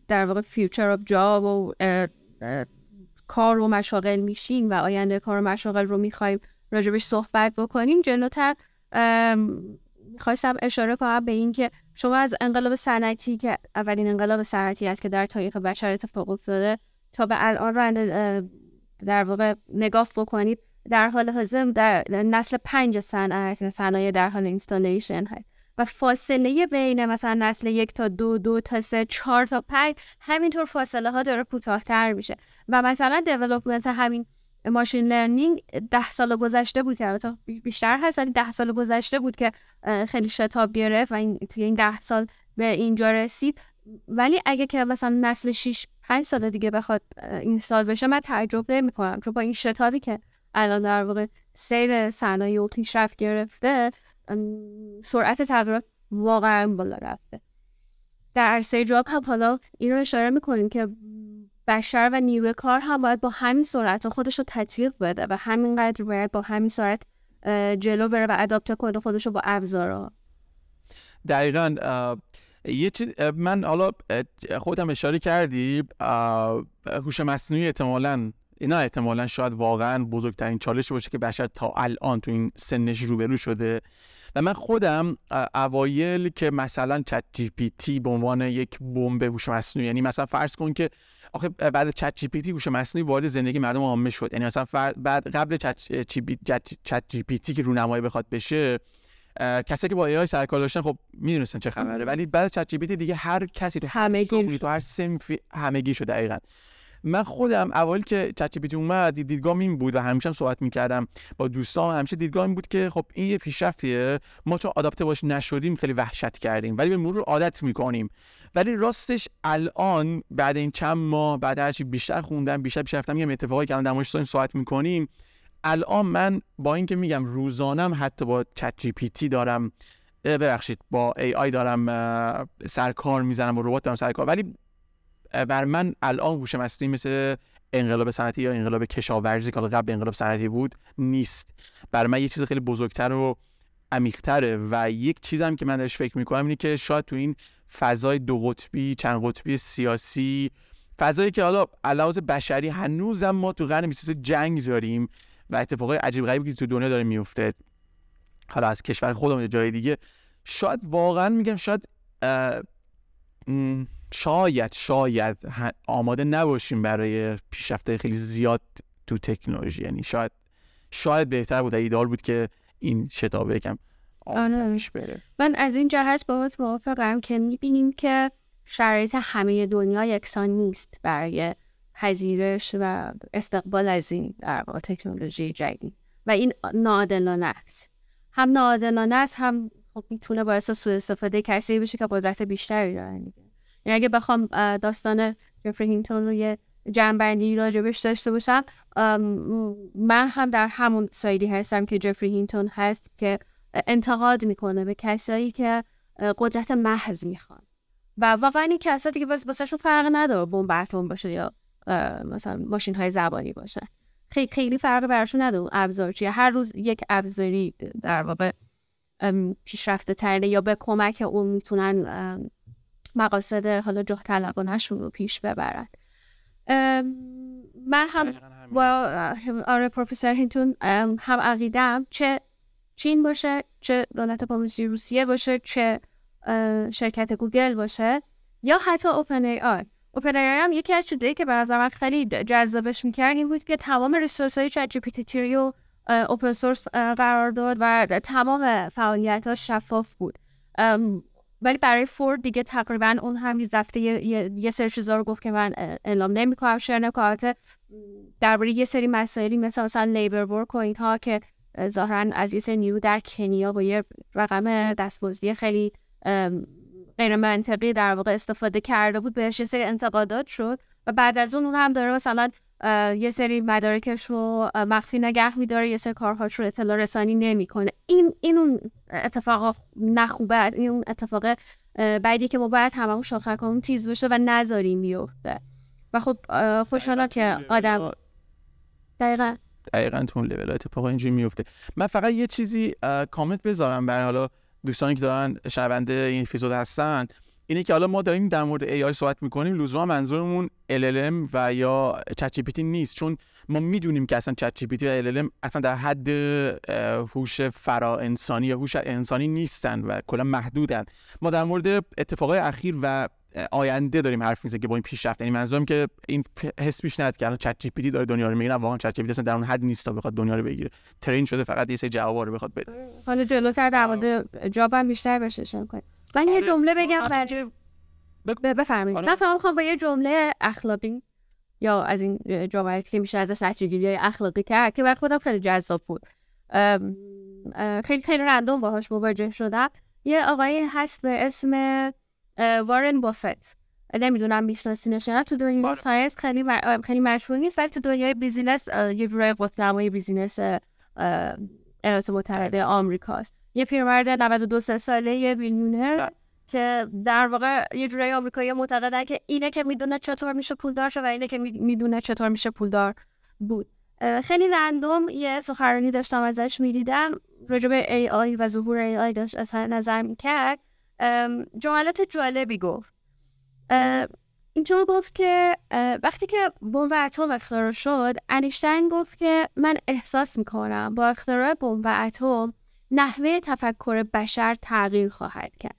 در واقع فیوچر آف جاب و کار و مشاغل میشیم و آینده کار و مشاغل رو میخوایم راجبش صحبت بکنیم، جلوتر میخواستم اشاره کنم به این که شما از انقلاب صنعتی که اولین انقلاب صنعتی است که در تاریخ بشر اتفاق افتاده تا به الان رو در واقع نگاه بکنید، در حال حاضر در نسل 5 صنایع در حال اینستالیشن هست و فاصله بین مثلا نسل 1 تا 2، 2 تا 3، 4 تا 5 همینطور فاصله ها داره کوتاه‌تر میشه. و مثلا دیولپمنت همین ماشین لرنینگ 10 سال گذشته بود، که تا بیشتر هست ولی 10 سال گذشته بود که خیلی شتاب گرفت و این توی این 10 سال به اینجا رسید. ولی اگه که مثلا نسل 6-5 سال دیگه بخواد این سال بشه، من تعجب نمی‌کنم، چون با این شتابی که الان در واقع سیر صنایع و پیشرفت گرفته، سرعت تغییرات واقعا بالا رفته. در عرصه جاب هم حالا این رو اشاره میکنیم که بشر و نیروی کار هم باید با همین سرعت خودش رو تطبیق بده و همینقدر باید با همین سرعت جلو بره و ادابت کنه خودش رو با ابزارها. دقیقاً. یه چیز من حالا خودم اشاره کردی، هوش مصنوعی احتمالاً شاید واقعاً بزرگترین چالش باشه که بشر تا الان تو این سنش روبرو شده. و من خودم اوایل که مثلا چت جی پی تی به عنوان یک بمب هوش مصنوعی، یعنی مثلا فرض کن که آخه بعد چت جی پی تی هوش مصنوعی وارد زندگی مردم عامه شد، یعنی مثلا بعد قبل چت جی پی تی که رونمایی بخواد بشه، کسایی که با ای آی سرکار داشتن خب میدونستن چه خبره، ولی بعد چت جی پی تی دیگه هر کسی تو همگی تو هر صنفی همگی شد. دقیقاً. من خودم اول که چت جی پی تی اومد دیدگام این بود و همیشه هم صحبت می‌کردم با دوستام، همیشه دیدگام این بود که خب این یه پیشرفتیه، ما چون آداپته باش نشدیم خیلی وحشت کردیم ولی به مرور عادت می‌کنیم. ولی راستش الان بعد این چند ماه، بعد هرچی بیشتر خوندم، بیشتر پیشرفتم، یه اتفاقی که الان دماش داریم صحبت می‌کنیم، الان من با این که میگم روزانم حتی با چت جی پی تی دارم، ببخشید با ای آی دارم سرکار می‌زنم و ربات دارم سرکار، ولی بر من الان هوش مصنوعی مثل انقلاب صنعتی یا انقلاب کشاورزی که قبل انقلاب صنعتی بود نیست، بر من یه چیز خیلی بزرگتر و عمیق‌تره. و یک چیزم که من داشت فکر می‌کنم اینه که شاید تو این فضای دو قطبی، چند قطبی سیاسی، فضایی که حالا علاوه بشری هنوزم ما تو قرن 23 جنگ داریم و اتفاقای عجیب غریبی که تو دنیا داره میفته، حالا از کشور خودمون جای دیگه، شاید واقعا میگم شاید آماده نباشیم برای پیشرفت خیلی زیاد تو تکنولوژی. یعنی شاید بهتر بود، ایدئال بود که این شتابه یکم آمادهش بره. من از این جهت باهات موافقم که میبینیم که شرایط همه دنیا یکسان نیست برای پذیرش و استقبال از این در واقع تکنولوژی جدید و این ناعادلانه است. هم ناعادلانه است، هم میتونه باعث سوء استفاده کسی بشه که قدرت بیشتری داره. یعنی اگه بخوام داستان جفری هینتون رو یه جنبندی راجبش داشته باشم، من هم در همون سایدی هستم که جفری هینتون هست که انتقاد میکنه به کسایی که قدرت محض میخوان و واقعا این کسایی دیگه واسهشون فرق نداره بمب اتم باشه یا مثلا ماشین های زبانی باشه، خیلی فرق براشون نداره ابزار چیه. هر روز یک ابزاری در واقع پیشرفته تره یا به کمک اون میتونن مقاصد حالا جاه طلبانه‌شون رو پیش ببرن. من هم با پروفسور هینتون هم عقیده‌ام، چه چین باشه، چه دولت کمونیستی روسیه باشه، چه شرکت گوگل باشه یا حتی اوپن ای آر. اوپن ای آر هم یکی از چیزایی که به نظر من خیلی جذابش می‌کرد این بود که تمام ریسورس های چت جی پی تی رو اوپن سورس قرار داد و تمام فعالیت‌هاش شفاف بود. ولی برای فورد دیگه تقریبا اون هم رفته یه سری چیزا رو گفت که من اعلام نمی‌کنم، شیر نکات درباره یه سری مسائلی مثلا لیبر ورک و اینها که ظاهراً از یه سری نیرو در کنیا با یه رقم دستمزدی خیلی غیر منطقی در واقع استفاده کرده بود، بهش یه سری انتقادات شد و بعد از اون هم داره مثلا یه سری مدارکش رو مخفی نگه می‌داره، یه سری کارهاش رو اطلاع رسانی نمی‌کنه. این اون اتفاق نخوبه، این اون اتفاق بعدی که ما باید هممون شاخه کامون تیز بشه و نذاریم بیفته. و خب خوشحالم که آدم دقیقاً تو اون لول اتفاق اینجوری میفته. من فقط یه چیزی کامنت بذارم برای حالا دوستانی که دارن شنونده این اپیزود هستن، اینه که حالا ما داریم در مورد AI صحبت میکنیم، لزوما منظورمون LLM و یا چت جی پی تی نیست، چون ما میدونیم که اصلا چت جی پی تی و LLM اصلا در حد هوش فراانسانی یا هوش انسانی نیستن و کلا محدودن. ما در مورد اتفاقای اخیر و آینده داریم حرف میزنیم که با این پیشرفت، یعنی منظورم که این حس پیش نیاد که الان چت جی پی تی داره دنیا رو میگیره، واقعا چت جی پی تی اصلا در اون حد نیست تا بخواد دنیا رو بگیره، ترین شده فقط یه سری جوابا رو بخواد بده. حالا جلوتر در مورد جوابم بیشتر بحثش می‌کنیم. من یه جمله بگم بفرمایید. من فقط می‌خوام با یه جمله اخلاقی یا از این جملاتی که میشه ازش نتیجه‌گیری اخلاقی کرد که برای خودم خیلی جذاب بود، خیلی خیلی رندوم باهاش مواجه شدم. یه آقایی هست به اسم وارن بافت، نمیدونم میشناسینش نه، تو دنیای ساینس خیلی مشهور نیست ولی تو دنیای بیزینس یه جورای قطب‌نمای بیزینس ایالات متحده آمریکاست. یه پیرمرد 92 ساله یه بیلیونر که در واقع یه جورای آمریکایی معتقدن که اینه که میدونه چطور میشه پولدار شه و اینه که میدونه چطور میشه پولدار بود. خیلی رندوم یه سخنرانی داشتم ازش میدیدم راجع به AI و ظهور AI داشت اثر نظر میکرد، جملات جالبی گفت. اینطور گفت که وقتی که بمب اتم اختراع شد، انیشتین گفت که من احساس میکنم با اختراع بمب اتم نحوه تفکر بشر تغییر خواهد کرد.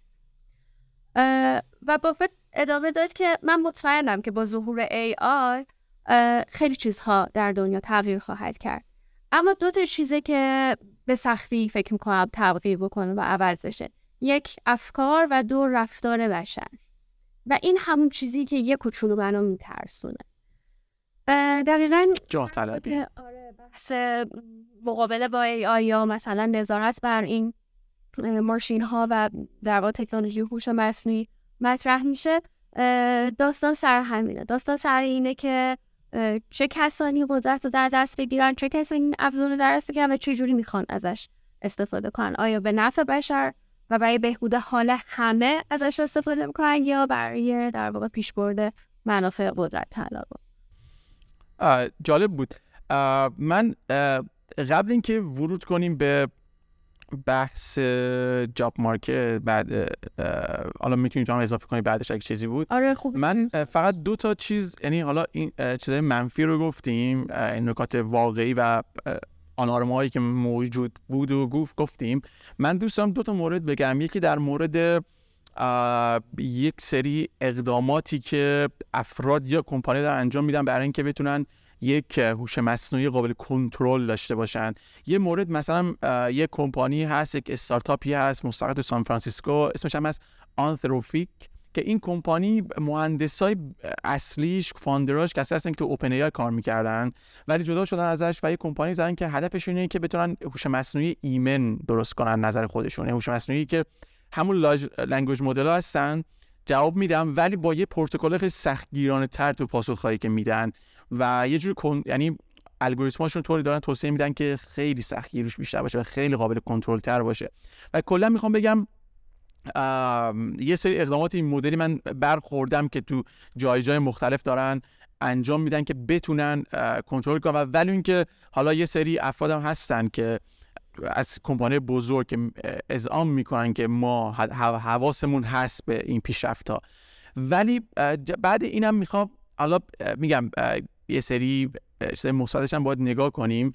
و بافت ادامه داد که من مطمئنم که با ظهور AI خیلی چیزها در دنیا تغییر خواهد کرد، اما دو تا چیزه که به سختی فکر میکنم تغییر بکنه و عوض بشه، یک افکار و دو رفتار بشر، و این همون چیزی که یک کوچولو منو میترسونه. دقیقاً جاه طلبی. آره، بحث مقابله با AI یا مثلا نظارت بر این ماشین ها و در واقع تکنولوژی هوش مصنوعی مطرح میشه. داستان سر همینه. داستان سر اینه که چه کسانی قدرت رو در دست بگیرن، چه کسانی این ابزار رو در دست بگیرن و چه جوری میخوان ازش استفاده کنن. آیا به نفع بشر و برای بهبود حال همه ازش استفاده میکنن یا برای در واقع پیشبرد منافع قدرت طلبان. جالب بود. من قبل اینکه ورود کنیم به بحث جاب مارکت، بعد حالا میتونید تو هم اضافه کنید بعدش اگه چیزی بود. آره خوب. من فقط دو تا چیز، یعنی حالا این چیزای منفی رو گفتیم، این نکات واقعی و آنارمایی که موجود بود و گفتیم. من دوست دارم دو تا مورد بگم. یکی در مورد یک سری اقداماتی که افراد یا کمپانی دارن انجام میدن برای اینکه بتونن یک هوش مصنوعی قابل کنترل داشته باشن. یه مورد مثلا یک کمپانی هست، یک استارتاپی هست مستقر تو سان فرانسیسکو، اسمش هم هست آنتروپیک، که این کمپانی مهندسای اصلیش، فاوندراش کسایی هستن که تو اوپن ای آی کار میکردن ولی جدا شدن ازش و یه کمپانی زدن که هدفش اینه که بتونن هوش مصنوعی ایمن درست کنن. نظر خودشونه هوش مصنوعی که همون لنگویج مدل‌ها هستن، جواب میدم ولی با یه پروتکل خیلی سختگیرانه تر تو پاسخ‌هایی که میدن و یه جور یعنی الگوریتم‌هاشون طوری دارن توسعه میدن که خیلی سختگیریش بیشتر باشه و خیلی قابل کنترل‌تر باشه. و کلا میخوام بگم یه سری اقدامات این مدلی من برخوردم که تو جای مختلف دارن انجام میدن که بتونن کنترل کنن، ولی اینکه حالا یه سری افرادم هستن که از کمپانی بزرگ که اذعان میکنن که ما حواسمون هست به این پیشرفت ها، ولی بعد اینم میخوام حالا میگم یه سری چیزای مثبتش هم باید نگاه کنیم،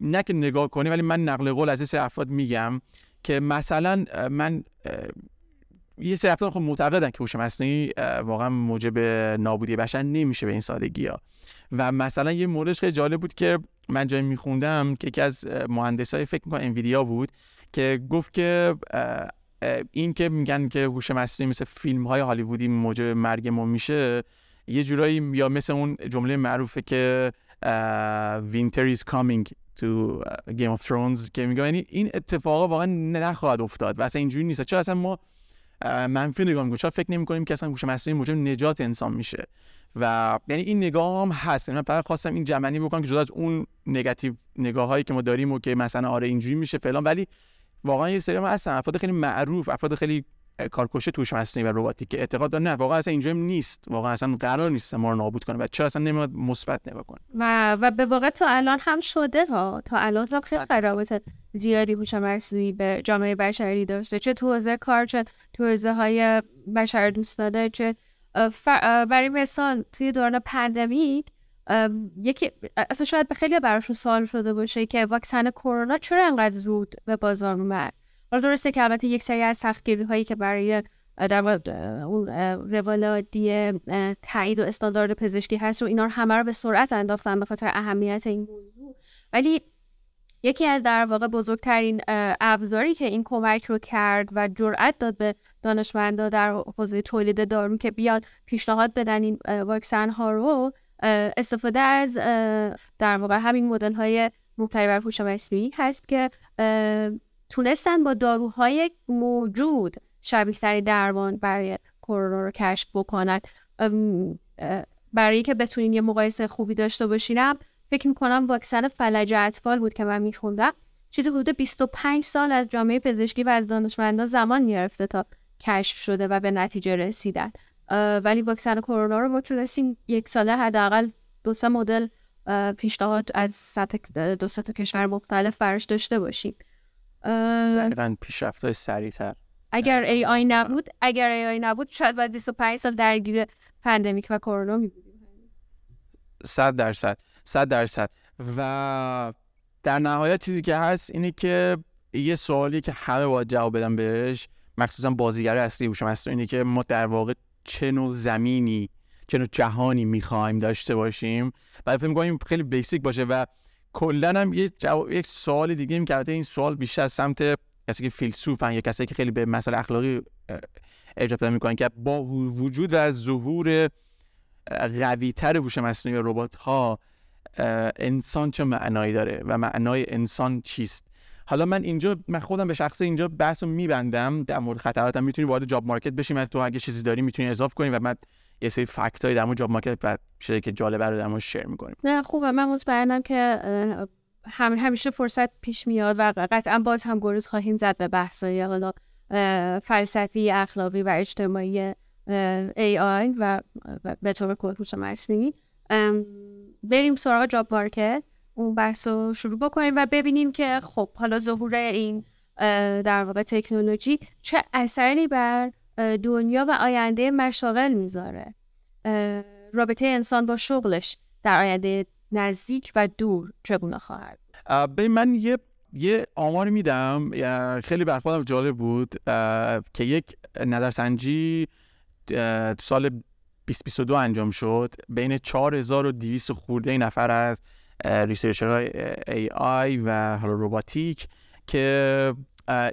نه که نگاه کنیم، ولی من نقل قول از این سری افراد میگم که مثلا من یه سری افراد خب معتقدن که هوش مصنوعی واقعا موجب نابودی بشر نمیشه به این سادگی‌ها. و مثلا یه موردش خیلی جالب بود که من جایی میخوندم که یکی از مهندسای فکر می‌کنم انویدیا بود که گفت که این که میگن که هوش مصنوعی مثل فیلم‌های هالیوودی موجب مرگ ما میشه، یه جورایی یا مثل اون جمله معروفه که winter is coming تو Game of Thrones که میگه، یعنی این اتفاق واقعا نخواهد افتاد و اصلا اینجوری نیست. چرا اصلا ما منفی نگاه میکنیم، چرا فکر نمی‌کنیم که اصلا هوش مصنوعی موجب نجات انسان میشه؟ و یعنی این نگاه هم هست. من فقط خواستم این جمعنی بکنم که جدا از اون نگاتیو نگاهایی که ما داریم و که مثلا آره اینجوری میشه فلان، ولی واقعا یه سری ما هستن افراد خیلی معروف، افراد خیلی کارکشه توش مصنوعی و رباتیک که اعتقاد دارن نه واقعا اصلا اینجوری نیست، واقعا اصلا قرار نیست ما رو نابود کنه و چرا اصلا نمیاد مثبت نگاه کنه. و به واقع تا الان هم شده ها، تا الان هم خیلی خرابات زیادی هوش مصنوعی به جامعه بشری داشته، چه تو حوزه کار، چه تو حوزه های بشردوستانه. چه برای مثال توی دوران پاندمیک یکی اصلا شاید به خیلی براشون سوال شده باشه که واکسن کرونا چرا انقدر زود به بازار اومد. حالا درسته که البته یک سری از سختگیری هایی که برای اون روالادی تایید و استاندارد پزشکی هست و اینا رو همه رو به سرعت انداختن به خاطر اهمیت این موضوع، ولی یکی از در واقع بزرگترین ابزاری که این کمک رو کرد و جرأت داد به دانشمندا در حوزه تولید دارو که بیان پیشنهاد بدن این واکسن ها رو، استفاده از در واقع همین مدل های مبتنی بر هوش مصنوعی هست که تونستن با داروهای موجود شبیه ترین درمان برای کرونا رو کشف بکنن. برای که بتونین یه مقایسه خوبی داشته باشینم، فکر میکنم واکسن فلج اطفال بود که من میخوندم، چیزی حدود 25 سال از جامعه پزشکی و از دانشمندان زمان گرفته تا کشف شده و به نتیجه رسیدن، ولی واکسن کرونا رو ما تونستیم یک ساله حداقل 2-3 مدل پیشنهاد از سطح 2-3 کشور مختلف براش داشته باشیم. دقیقاً پیشرفت‌های سریع‌تر. اگر AI نبود، شاید بعد 25 سال درگیر پاندمیک و کرونا می‌بودیم. 100% و در نهایت چیزی که هست اینه که یه سوالی که همه باید جواب بدن بهش، مخصوصاً بازیگر اصلی هوش مصنوعی، اینه که ما در واقع چه نوع زمینی، چه نوع جهانی می‌خوایم داشته باشیم. بعد فکر می‌کنم خیلی بیسیک باشه و کلاً هم یک سوال دیگه ایم که البته این سوال بیشتر از سمت کسی که فیلسوفن یا کسی که خیلی به مسائل اخلاقی ارجاع میکنن که با وجود و ظهور قوی‌تر هوش مصنوعی و ربات‌ها انسان چه معنایی داره و معنای انسان چیست. حالا من خودم به شخصه اینجا بحثو میبندم. در مورد خطراتم میتونی وارد جاب مارکت بشیم، تو اگه چیزی داری میتونی اضافه کنی و من یه سری فکت‌های در مورد جاب مارکت و چیزایی که جالبه رو در موردش شیر می‌کنیم. نه خوبه، من مطمئنم که همیشه فرصت پیش میاد و قطعاً باز هم گروز خواهیم زد به بحث‌های حالا فلسفی، اخلاقی و اجتماعی AI و به طور کلی هوش مصنوعی. بریم سراغ جاب مارکت، اون بحثو شروع بکنیم و ببینیم که خب حالا ظهور این در واقع تکنولوژی چه اثری بر دنیا و آینده مشاغل میذاره، رابطه انسان با شغلش در آینده نزدیک و دور چگونه خواهد. به من یه آمار میدم خیلی بر خودم جالب بود که یک نظرسنجی سال 2022 انجام شد بین 4200 خورده نفر از ریسرچرهای AI و حالا رباتیک که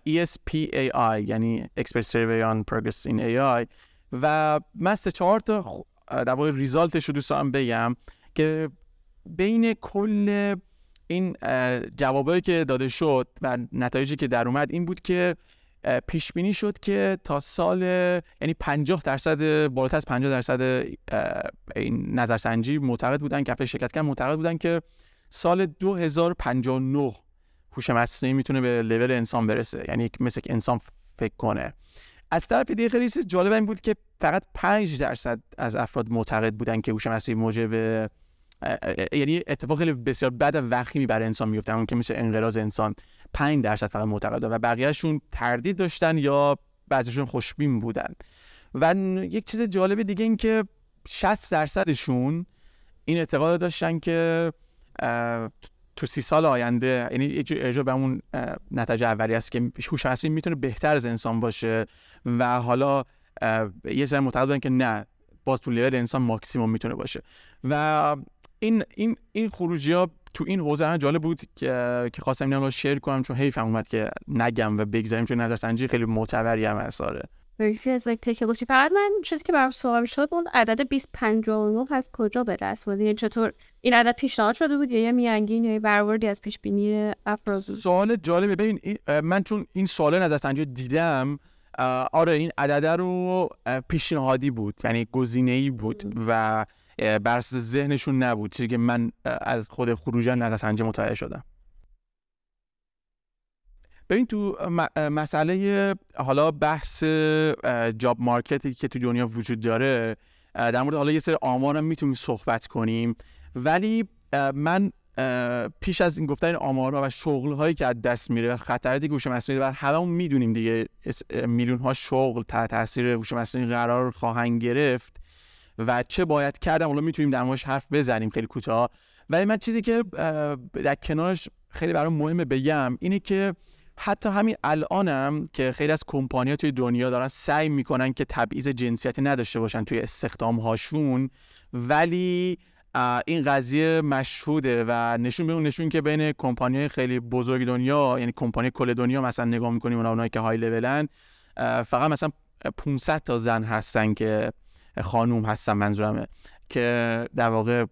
ESPAI یعنی Expert Survey on Progress in AI و من 3-4 تا در واقع ریزالتش رو دوستان بگم که بین کل این جوابایی که داده شد و نتایجی که در اومد این بود که پیش بینی شد که تا سال یعنی 50% بالاتر از 50% این نظرسنجی معتقد بودن که شرکت کردن معتقد بودن که سال 2059 هوش مصنوعی میتونه به لول انسان برسه، یعنی مثل که انسان فکر کنه. از طرف دیگه خیلی چیز جالب این بود که فقط 5% از افراد معتقد بودن که هوش مصنوعی موجب یعنی اتفاق خیلی بسیار بد و وخیمی برای انسان میفته، اون که میشه انقراض انسان. 5% فقط معتقد و بقیه‌شون تردید داشتن یا بعضیشون خوشبین بودن. و یک چیز جالب دیگه این که 60% شون این اعتقاد داشتن که تو 30 سال آینده، یعنی اجا به اون نتیجه اولی است که هوش مصنوعی میتونه بهتر از انسان باشه و حالا یه سری معتقدن که نه، باز تو لول انسان ماکسیمم میتونه باشه. و این خروجی‌ها تو این حوزه جالب بود که خواستم اینا رو شیر کنم، چون حیفم اومد که نگم و بگذاریم، چون نظرسنجی خیلی معتبری هم هستاره. خیلی از تکنیک گوشی. فقط من چیزی که برام سوال شد اون عدد 259 از کجا به دست اومد؟ یعنی چطور این عدد پیشنهاد شده بود یا یه میانگین یا برآوردی از پیش بینی افراد بود؟ سوال جالبه. ببین من چون این سوال نظرسنجی دیدم، آره این عدد رو پیشنهادی بود، یعنی گزینه‌ای بود و بر اساس ذهنشون نبود، چیزی که من از خود خروجی نظرسنجی متوجه شدم. ببین تو مسئله حالا بحث جاب مارکتی که تو دنیا وجود داره، در مورد حالا یه سری آمار هم میتونیم صحبت کنیم، ولی من پیش از این گفتن آمارها و شغل‌هایی که از دست میره و خطراتی که هوش مصنوعی داره، هممون میدونیم دیگه میلیون‌ها شغل تحت تاثیر هوش مصنوعی قرار خواهند گرفت و چه باید کرد، حالا میتونیم در موردش حرف بزنیم خیلی کوتاه. ولی من چیزی که در کنارش خیلی برام مهمه بگم اینه که حتی همین الانم که خیلی از کمپانی‌ها توی دنیا دارن سعی میکنن که تبعیض جنسیتی نداشته باشن توی استخدام‌هاشون، ولی این قضیه مشهوده و نشون که بین کمپانی‌های خیلی بزرگ دنیا، یعنی کمپانی کل دنیا مثلا نگاه می‌کنیم اونایی که های لولن، فقط مثلا 500 تا زن هستن که خانوم هستن، منظورمه که در واقع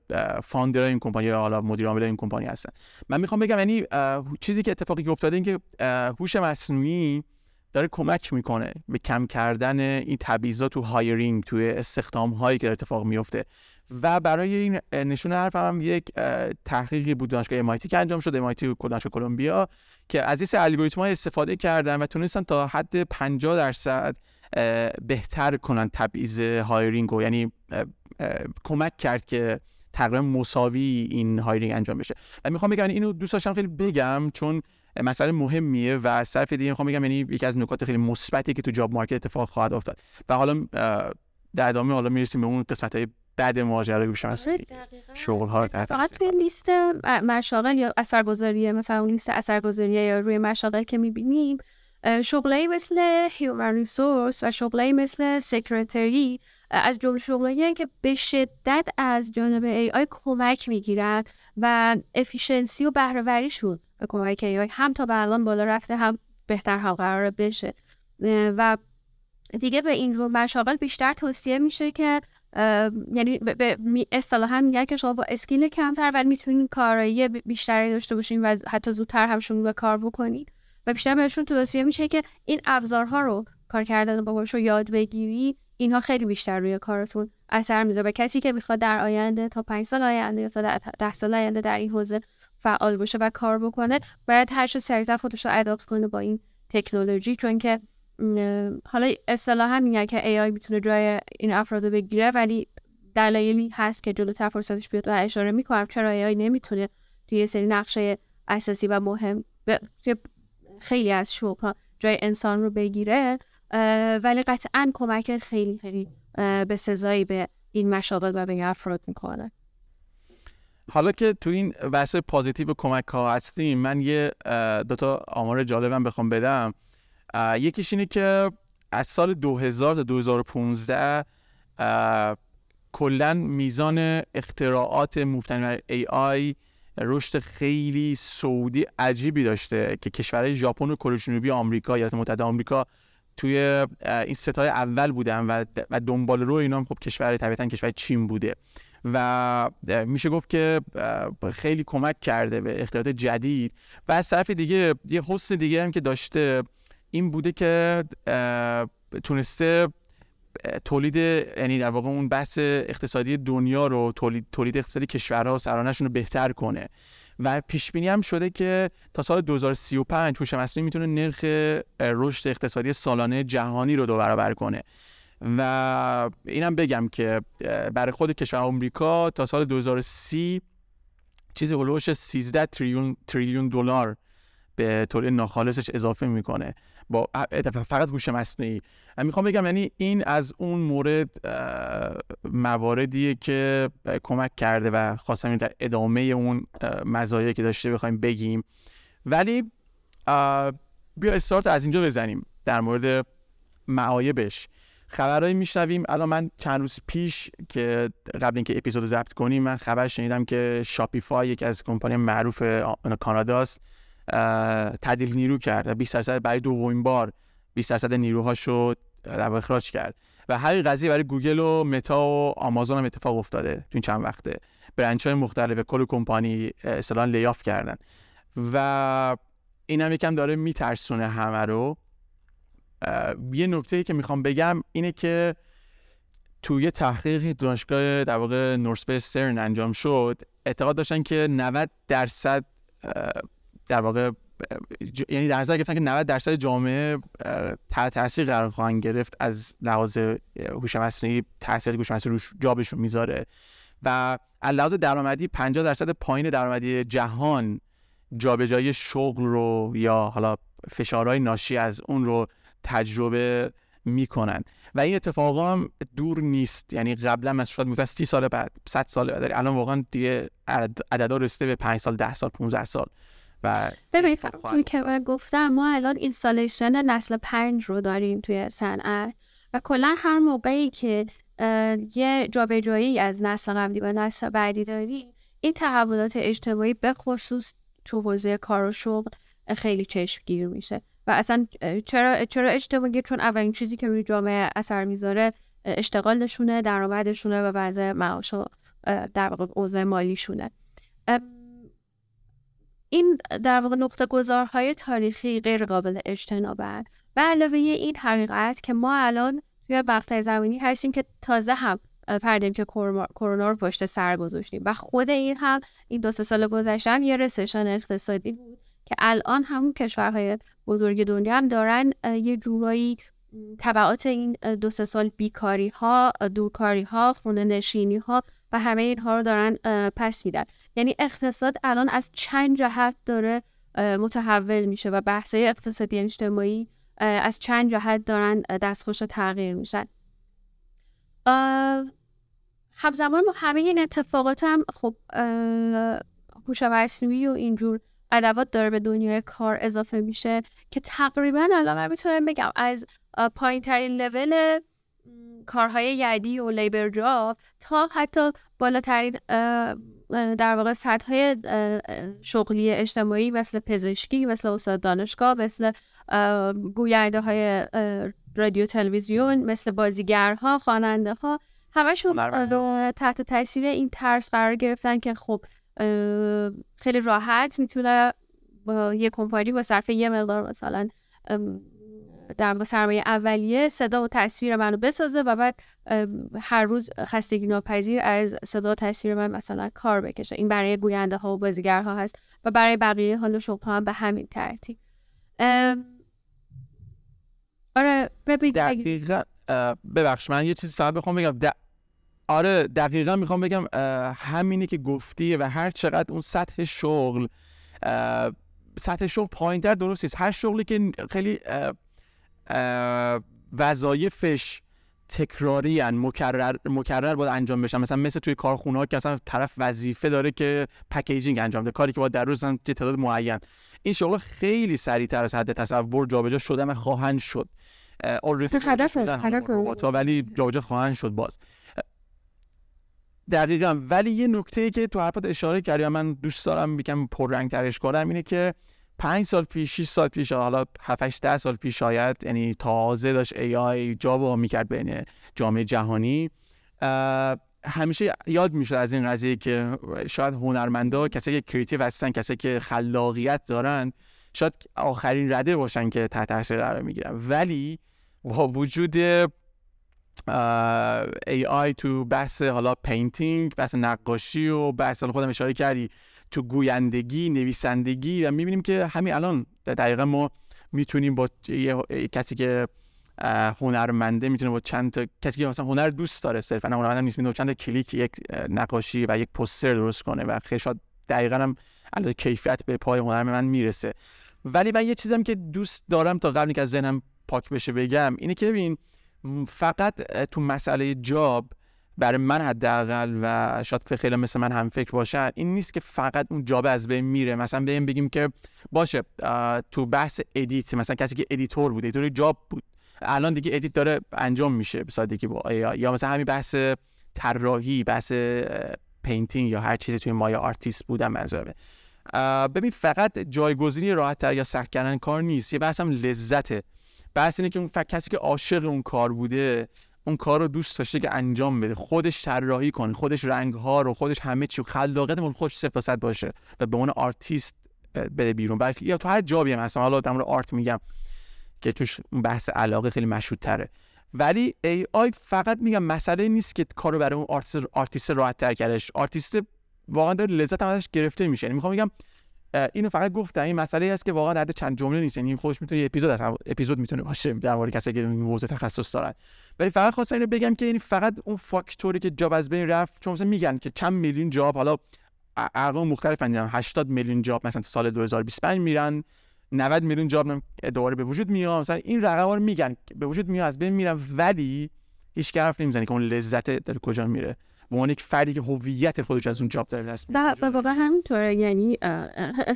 فاوندر این کمپانی یا حالا مدیر عامل این کمپانی هستن. من میخوام بگم یعنی چیزی که اتفاقی که افتاده این که هوش مصنوعی داره کمک میکنه به کم کردن این تبعیضات تو هایرینگ، توی استخدام هایی که اتفاق میفته. و برای این نشونه حرف هم یک تحقیقی بود دانشگاه MIT که انجام شد، MIT و دانشگاه کلمبیا، که از این سری الگوریتم‌ها استفاده کردن و تونستن تا حد 50% بهتر کنن تبعیض هایرینگ رو، یعنی کمک کرد که تقریبا مساوی این هایرینگ انجام بشه. و میخوام بگم اینو دوست داشتم خیلی بگم چون مسئله مهمیه و از طرف دیگه میخوام بگم یعنی یکی از نکات خیلی مثبتی که تو جاب مارکت اتفاق خواهد افتاد. و حالا در ادامه حالا میرسیم به اون قسمت‌های بعد ماجرا که میشن شغل‌ها رو تحت تاثیر. فقط لیست مشاغل یا اثرگذاری، مثلا اون لیست اثرگذاری یا روی مشاغل که می‌بینیم، شغلایی مثل هیومن ریسورس و شغلایی مثل سکرتری از جمله شغلایی که به شدت از جانب AI کمک میگیرن و افیشنسی و بهره‌وریشون به کمک AI هم تا به الان بالا رفته، هم بهتر هم قرار بشه. و دیگه به این جور مشاغل بیشتر توصیه میشه که یعنی به اصطلاحاً میگن که شما با اسکیل کمتر ولی میتونین کارایی بیشتری داشته باشین و حتی زودتر هم شروع به کار بکنید. و بیشتر بهشون توصیه میشه که این ابزارها رو، کار کردن باهاش رو یاد بگیری، اینها خیلی بیشتر روی کارتون اثر میذاره. به کسی که میخواد در آینده تا 5 سال آینده یا تا 10 سال آینده در این حوزه فعال باشه و کار بکنه، باید هر چه سریعتر خودش رو اداپت کنه با این تکنولوژی، چون که حالا اصطلاحا میگن که AI میتونه جای این افراد رو بگیره، ولی دلایلی هست که جلوتر فرصتش بیاد و اشاره میکنم چرا AI نمیتونه توی سری نقشه اساسی و مهم خیلی از شغل‌ها جای انسان رو بگیره، ولی قطعاً کمک خیلی خیلی به سزایی به این مشاغل و به افراد میکنه. حالا که تو این بحث پوزیتیو کمک ها هستیم، من یه دوتا آمار جالبم بخوام بدم. یکیش اینه که از سال 2000 تا 2015 کلاً میزان اختراعات مبتنی بر AI رشد خیلی صعودی عجیبی داشته که کشورهای ژاپن و کره جنوبی آمریکا، ایالات متحده آمریکا توی این ستای اول بودن و دنبال رو اینا هم خب کشور طبیعتاً کشور چین بوده و میشه گفت که خیلی کمک کرده به اختراعات جدید. و از طرف دیگه یه حسن دیگه هم که داشته این بوده که تونسته تولید، یعنی در واقع اون بحث اقتصادی دنیا رو، تولید اقتصادی کشورها و سرانه‌شون رو بهتر کنه و پیش بینی هم شده که تا سال 2035 هوش مصنوعی میتونه نرخ رشد اقتصادی سالانه جهانی رو 2 برابر کنه. و اینم بگم که برای خود کشور آمریکا تا سال 2030 چیزی حدود $13 تریلیون به تولید ناخالصش اضافه میکنه. با فقط هوش مصنوعی. من میخوام بگم یعنی این از اون مواردیه که کمک کرده و خواستم در ادامه اون مزایایی که داشته بخوایم بگیم. ولی بیا استارت از اینجا بزنیم در مورد معایبش. خبرایی میشنویم الان. من چند روز پیش که قبل اینکه اپیزودو ضبط کنیم من خبر شنیدم که شاپیفای یک از کمپانی معروف کاناداست تعدیل نیرو کرد، 20% برای دومین بار 20% نیروهاشو در اخراج کرد و همین قضیه برای گوگل و متا و آمازون هم اتفاق افتاده تو این چند وقته. برنچ‌های مختلف کل کمپانی اصلا لیاف کردن و این هم یکم داره میترسونه همه رو. یه نکته‌ای که میخوام بگم اینه که توی یه تحقیق دانشگاه در واقع نورث‌وسترن انجام شد، اعتقاد داشتن که 90% در واقع یعنی در نظر گرفتن که 90% جامعه تحت تاثیر قرار خواهند گرفت از لحاظ هوش مصنوعی، تاثیرات هوش مصنوعی روش جابشون میذاره و از لحاظ درآمدی 50% پایین درآمدی جهان جابجایی شغل رو یا حالا فشارهای ناشی از اون رو تجربه میکنن و این اتفاقا هم دور نیست. یعنی قبلا شاید مثلا 30 سال بعد 100 سال بعد، الان واقعا دیگه عددا رسیده به 5 سال 10 سال 15 سال. ببینید اون که گفتم ما الان اینستالیشن نسل 5 رو داریم توی صنعت و کلا هر موقعی که یه جابجایی از نسل قبلی به نسل بعدی داریم این تحولات اجتماعی به خصوص تو حوزه کار و شغل خیلی چشمگیر میشه و اصلا چرا اجتماعی؟ چون اولین چیزی که روی جامعه اثر میذاره اشتغالشونه، درآمدشونه و وضع معاش و در واقع اوضاع مالیشونه. این در واقع نقطه گذارهای تاریخی غیر قابل اجتنابن و علاوه این حقیقت که ما الان توی مقطع زمانی هستیم که تازه هم پردیم که کرونا رو پشت سر گذاشتیم و خود این هم این 2-3 سال گذشته هم یه رسشن اقتصادی بود که الان همون کشورهای بزرگ دنیا هم دارن یه جورایی تبعات این 2-3 سال بیکاری ها، دورکاری ها، خونه نشینی ها و همه اینها رو دارن پس میدن. یعنی اقتصاد الان از چند جهت داره متحول میشه و بحثه اقتصادی اجتماعی از چند جهت دارن دستخوش تغییر میشن. همزمان با همه این اتفاقات هم خب هوش مصنوعی و اینجور ادوات داره به دنیای کار اضافه میشه که تقریبا الان من میتونم بگم از پایین ترین لول کارهای یدی و لیبر جاب تا حتی بالاترین در واقع سطح‌های شغلی اجتماعی مثل پزشکی، مثل استاد دانشگاه، مثل گوینده‌های رادیو تلویزیون، مثل بازیگرها، خواننده‌ها، همشون تحت تاثیر این ترس قرار گرفتن که خب خیلی راحت میتونه با یه کمپانی با صرف یه مقدار مثلا در با سرمایه اولیه صدا و تصویر منو بسازه و بعد هر روز خستگی ناپذیر از صدا و تصویر من مثلا کار بکشه. این برای گوینده ها و بازیگرها هست و برای بقیه حالا شغل ها هم به همین ترتیب. آره دقیقا. ببخش من یه چیز فقط بخوام بگم. آره دقیقا میخوام بگم همینه که گفتی و هر چقدر اون سطح شغل پایین تر درست است. هر شغلی که خیلی وظایفش تکراری ان مکرر باید انجام بشن، مثل توی کارخونه ها که مثلا طرف وظیفه داره که پکیجینگ انجام بده، کاری که باید در روز مثلا تعداد معین، این شغل خیلی سریعتر از حد تصور جابجا شدن خواهند شد. ولی جابجا خواهند شد باز. دقیقاً. ولی یه نکته‌ای که تو حرفت اشاره کردی من دوست دارم بگم پررنگ‌ترش کنم اینه که 5 سال پیش 6 سال پیش حالا 7 8 10 سال پیش شاید یعنی تازه داشت AI جابو میکرد بین جامعه جهانی، همیشه یاد میشد از این قضیه که شاید هنرمندا، کسایی که کریتیو هستن، کسایی که خلاقیت دارن، شاید آخرین رده باشن که تحت تاثیر قرار میگیرن. ولی با وجود AI تو بحث حالا پینتینگ، بحث نقاشی و بحث خودم اشاره کردی تو گویندگی، نویسندگی و میبینیم که همین الان دقیقا ما میتونیم با کسی که هنرمنده میتونه با چند تا کسی که مثلا هنر دوست داره، صرفا هنرمند نیست، میتونه چند تا کلیک یک نقاشی و یک پوستر درست کنه و خیلی شاید دقیقاً هم علاوه کیفیت به پای هنرمند میرسه. ولی من یه چیزم که دوست دارم تا قبل اینکه از ذهنم پاک بشه بگم اینه که ببین فقط تو مسئله جاب برای من حداقل و شاید خیلی مثل من هم فکر باشن این نیست که فقط اون جاب از بین میره. مثلا بگیم که باشه تو بحث ادیت، مثلا کسی که ادیتور بود، ادیتور جاب بود، الان دیگه ادیت داره انجام میشه به سادگی با AI، یا مثلا همین بحث طراحی، بحث پینتینگ یا هر چیزی توی مایه آرتیست بودم منظورمه. ببین فقط جایگزینی راحت‌تر یا سخت کردن کار نیست، یه بحث هم لذته. بحث اینه که اون کسی که عاشق اون کار بوده، اون کار رو دوست داشته که انجام بده، خودش طراحی کنه، خودش رنگ‌ها رو، خودش همه چی، خلاقیت مال خودش 0 تا 100 باشه و به عنوان آرتیست بده بیرون. بلکه یا تو هر جابی هم هستم، حالا در مورد آرت میگم که توش بحث علاقه خیلی مشهودتره. ولی AI فقط میگم مسئله نیست که کارو برای اون آرتیست راحت‌تر کردش، آرتیست واقعا داره لذت هم ازش گرفته میشه. یعنی میخوام بگم اینو فقط گفتم، این مسئله است که واقعا در چند جمله نیست، یعنی خودش میتونه یه اپیزود میتونه باشه در مورد کسایی که این حوزه تخصص دارن. ولی فقط خواستم اینو بگم که یعنی فقط اون فاکتوری که جاب از بین رفت، چون مثلا میگن که چند میلیون جاب، حالا ارقام مختلفن، 80 میلیون جاب مثلا تو سال 2025 میرن، 90 میلیون جاب دوباره به وجود میاد، مثلا این رقما رو میگن به وجود میاد، از بین میرن، ولی هیچ حرف نمیزنه که اون لذت در کجا میره. معنی که فردی که هویت خودش از اون جاب داره دست میده. در واقع همینطوره، یعنی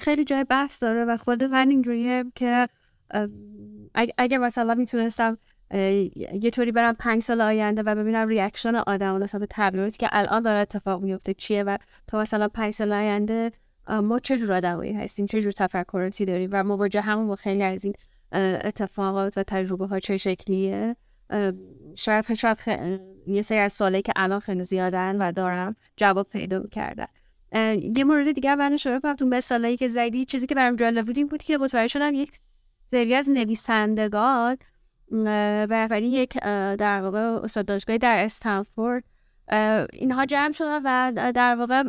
خیلی جای بحث داره و خود من اینجوریه که اگه مثلا میتونستم یه طوری برم 5 سال آینده و ببینم ریاکشن آدم‌ها نسبت به تبلیغاتی که الان داره اتفاق میفته چیه و تا مثلا 5 سال آینده ما چه جور آدمایی هستیم، چه جور تفکراتی داریم و مواجه همون با خیلی از این اتفاقات و تجربه‌ها چه شکلیه، شاید یه سری از سوالی که الان خیلی زیادن و دارم جواب پیدا می‌کردن. یه مورد دیگه من اشاره کنم، تو مثالایی که زدی چیزی که برام جالب بود این بود که متوجه شدم یک سری از نویسندگان و یک در واقع استاد دانشگاهی در استنفورد اینها جمع شدن و در واقع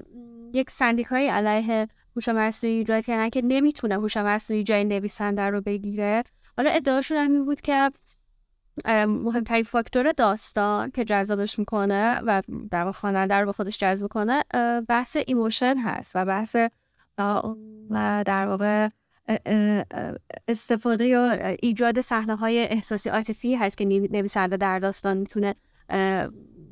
یک سندیکای علیه هوش مصنوعی ایجاد کردن که نمیتونه هوش مصنوعی جای نویسنده رو بگیره. حالا ادعاشون این بود که مهمترین فاکتور داستان که جذابش میکنه و در واقع خواننده رو به خودش جذب کنه بحث ایموشن هست و بحث در واقع استفاده یا ایجاد صحنه‌های احساسی عاطفی هست که نویسنده در داستان میتونه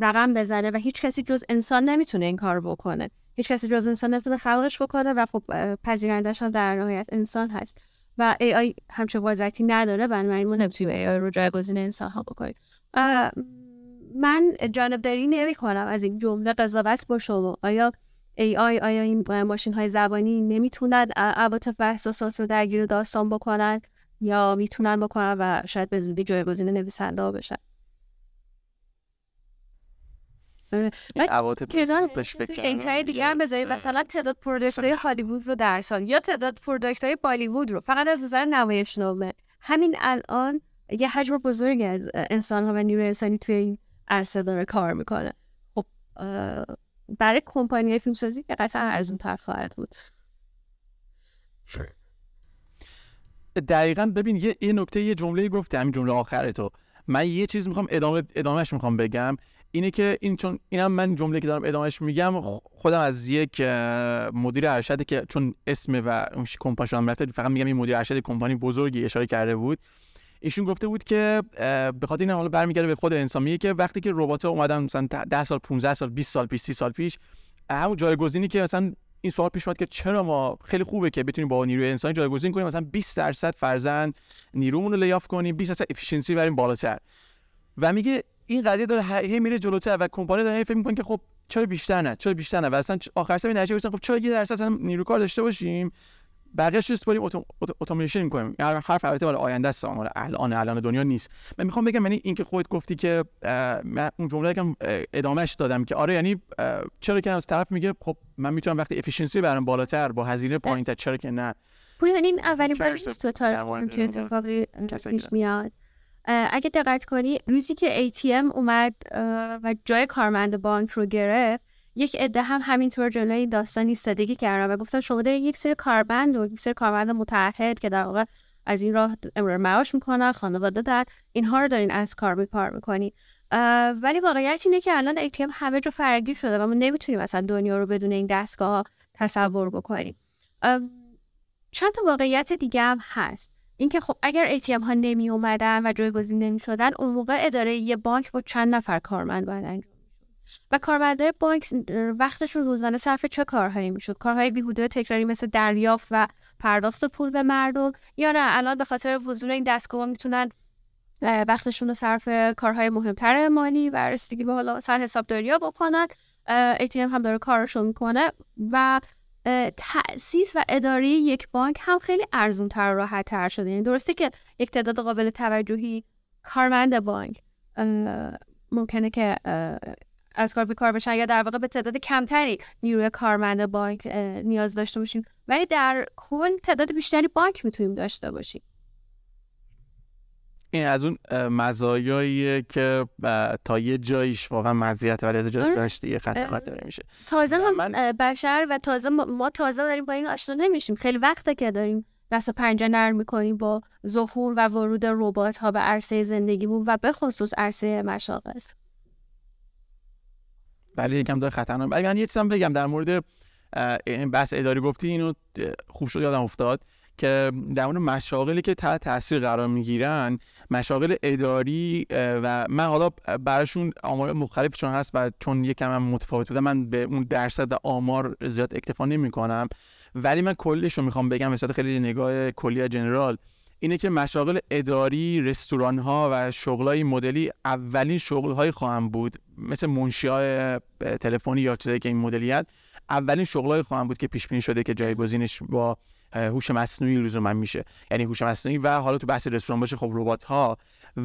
رقم بزنه و هیچ کسی جز انسان نمیتونه این کار بکنه، هیچ کسی جز انسان نمیتونه خلقش بکنه و خب پذیرندش هم در نهایت انسان هست و AI همچه قدرتی نداره. بنابراین ما نمیتونیم AI رو جایگزین انسان ها بکنیم. من جانبداری نمی‌کنم از این جمله، قضاوت با شما. آیا AI، آیا این ماشین های زبانی نمیتونن عواطف و احساسات رو درگیر داستان بکنن یا میتونن بکنن و شاید به زودی جایگزین نویسنده ها بشن؟ اینتای دیگه هم بذارید، مثلا تعداد پروداکت‌های هالیوود رو در سال یا تعداد پروداکت‌های بالیوود رو فقط از نظر نمایشنامه. همین الان یه حجم بزرگ از انسان‌ها و نیروی انسانی توی این عرصه داره کار میکنه. خب برای کمپانی‌های فیلمسازی که قطعا ارزان‌تر خواهد بود. دقیقاً ببین یه نکته، یه جمله گفتی، همین جمله آخر تو. من یه چیز می‌خوام ادامهش می‌خوام بگم. اینه که این چون اینم من جمله که دارم ادامهش میگم خودم از یک مدیر ارشد که چون اسم و اون کمپانیشون رفته فقط میگم این مدیر ارشد کمپانی بزرگی اشاره کرده بود، ایشون گفته بود که به خاطر این حالا برمیگرده به خود انسان، میگه که وقتی که ربات‌ها اومدن مثلا 10 سال 15 سال 20 سال پیش 30 سال پیش، همون جایگزینی که مثلا این سوال پیش اومد که چرا ما خیلی خوبه که بتونیم با نیروی انسانی جایگزین کنیم، مثلا 20% فرضاً نیرومون رو لیاف کنیم، 20% افیشنسی بریم بالاتر. و میگه این قضیه داره هی میره جلوتر و کمپانی داره فکر می‌کنه که خب چرا بیشتر نه و اصلا آخر سر نشه گفتن خب چرا 1% اصلا نیروی کار داشته باشیم، بقیه‌اش رو بسپاریم اتوماسیون کنیم. یعنی حرف البته برای آینده است، اما الان دنیا نیست. من میخوام بگم یعنی این که خودت گفتی که من اون جمله که ادامهش دادم که آره یعنی چرا که از طرف میگه خب من میتونم وقتی افیشنسی برام بالاتر با هزینه پایین‌تر، چرا که نه. پویان این اولین بار است تو کامپیوتر پیش میاد. اگه دقت کنی روزی که ATM اومد و جای کارمند بانک رو گرفت، یک عده هم همینطور جلوی داستان ایستادگی کردن و گفتن شما دارید یک سری کارمند و یک سری کارمند متعهد که در واقع از این راه امرار معاش میکنن، خانواده دارن، اینها رو دارین از کار بیکار میکنین. ولی واقعیت اینه که الان ATM همه جا فراگیر شده و ما نمیتونیم مثلا دنیا رو بدون این دستگاه تصور بکنیم. چند تا واقعیت دیگه هم هست. اینکه خب اگر ATM ها نمی اومدن و جایگزین نمی شدن، اون موقع اداره یه بانک با چند نفر کارمند باید انجام میشد و کارمندای بانک وقتشون روزانه صرف چه کارهایی میشد؟ کارهای بیهوده تکراری مثل دریافت و پرداخت پول به مردم، یا نه الان به خاطر وجود این دستگاه میتونن وقتشون رو صرف کارهای مهمتر مالی و رسیدگی به حالا سر حسابداری‌ها بکنن. ATM هم داره کارشو میکنه و تأسیس و اداره یک بانک هم خیلی ارزان‌تر و راحت‌تر شده. یعنی درسته که یک تعداد قابل توجهی کارمند بانک ممکنه که از کار بیکار بشن یا در واقع به تعداد کمتری نیروی کارمند بانک نیاز داشته باشیم، ولی در کل تعداد بیشتری بانک میتونیم داشته باشیم. این از اون مزایایی که تا یه جایش واقعا مزیت، ولی از جای داشته یه خدمت داره میشه. تازه هم بشر و تازه ما تازه داریم با این آشنا نمیشیم. خیلی وقته که داریم دست و پنجه نرم میکنیم با ظهور و ورود ربات ها به عرصه زندگیمون و به خصوص عرصه مشاغل. ولی یکم داره خطرناک. من یه چیزم بگم در مورد این بحث اداری گفتی، اینو خوب شد یادم افتاد که در اون مشاغلی که تحت تاثیر قرار میگیرن، مشاغل اداری و من حالا براشون آمار مختلف چون هست و چون یکم هم متفاوت بوده من به اون درصد آمار زیاد اکتفا نمی‌کنم، ولی من کلش رو میخوام بگم به صورت خیلی نگاه کلی جنرال اینه که مشاغل اداری، رستوران‌ها و شغلای مدلی اولین شغل‌های خواهند بود، مثل منشیای تلفنی یا چیزایی که این مدلیت اولین شغلای خواهند بود که پیش بینی شده که جایگزینش با هوش مصنوعی لزوما میشه، یعنی هوش مصنوعی و حالا تو بحث رستوران باشه خب ربات ها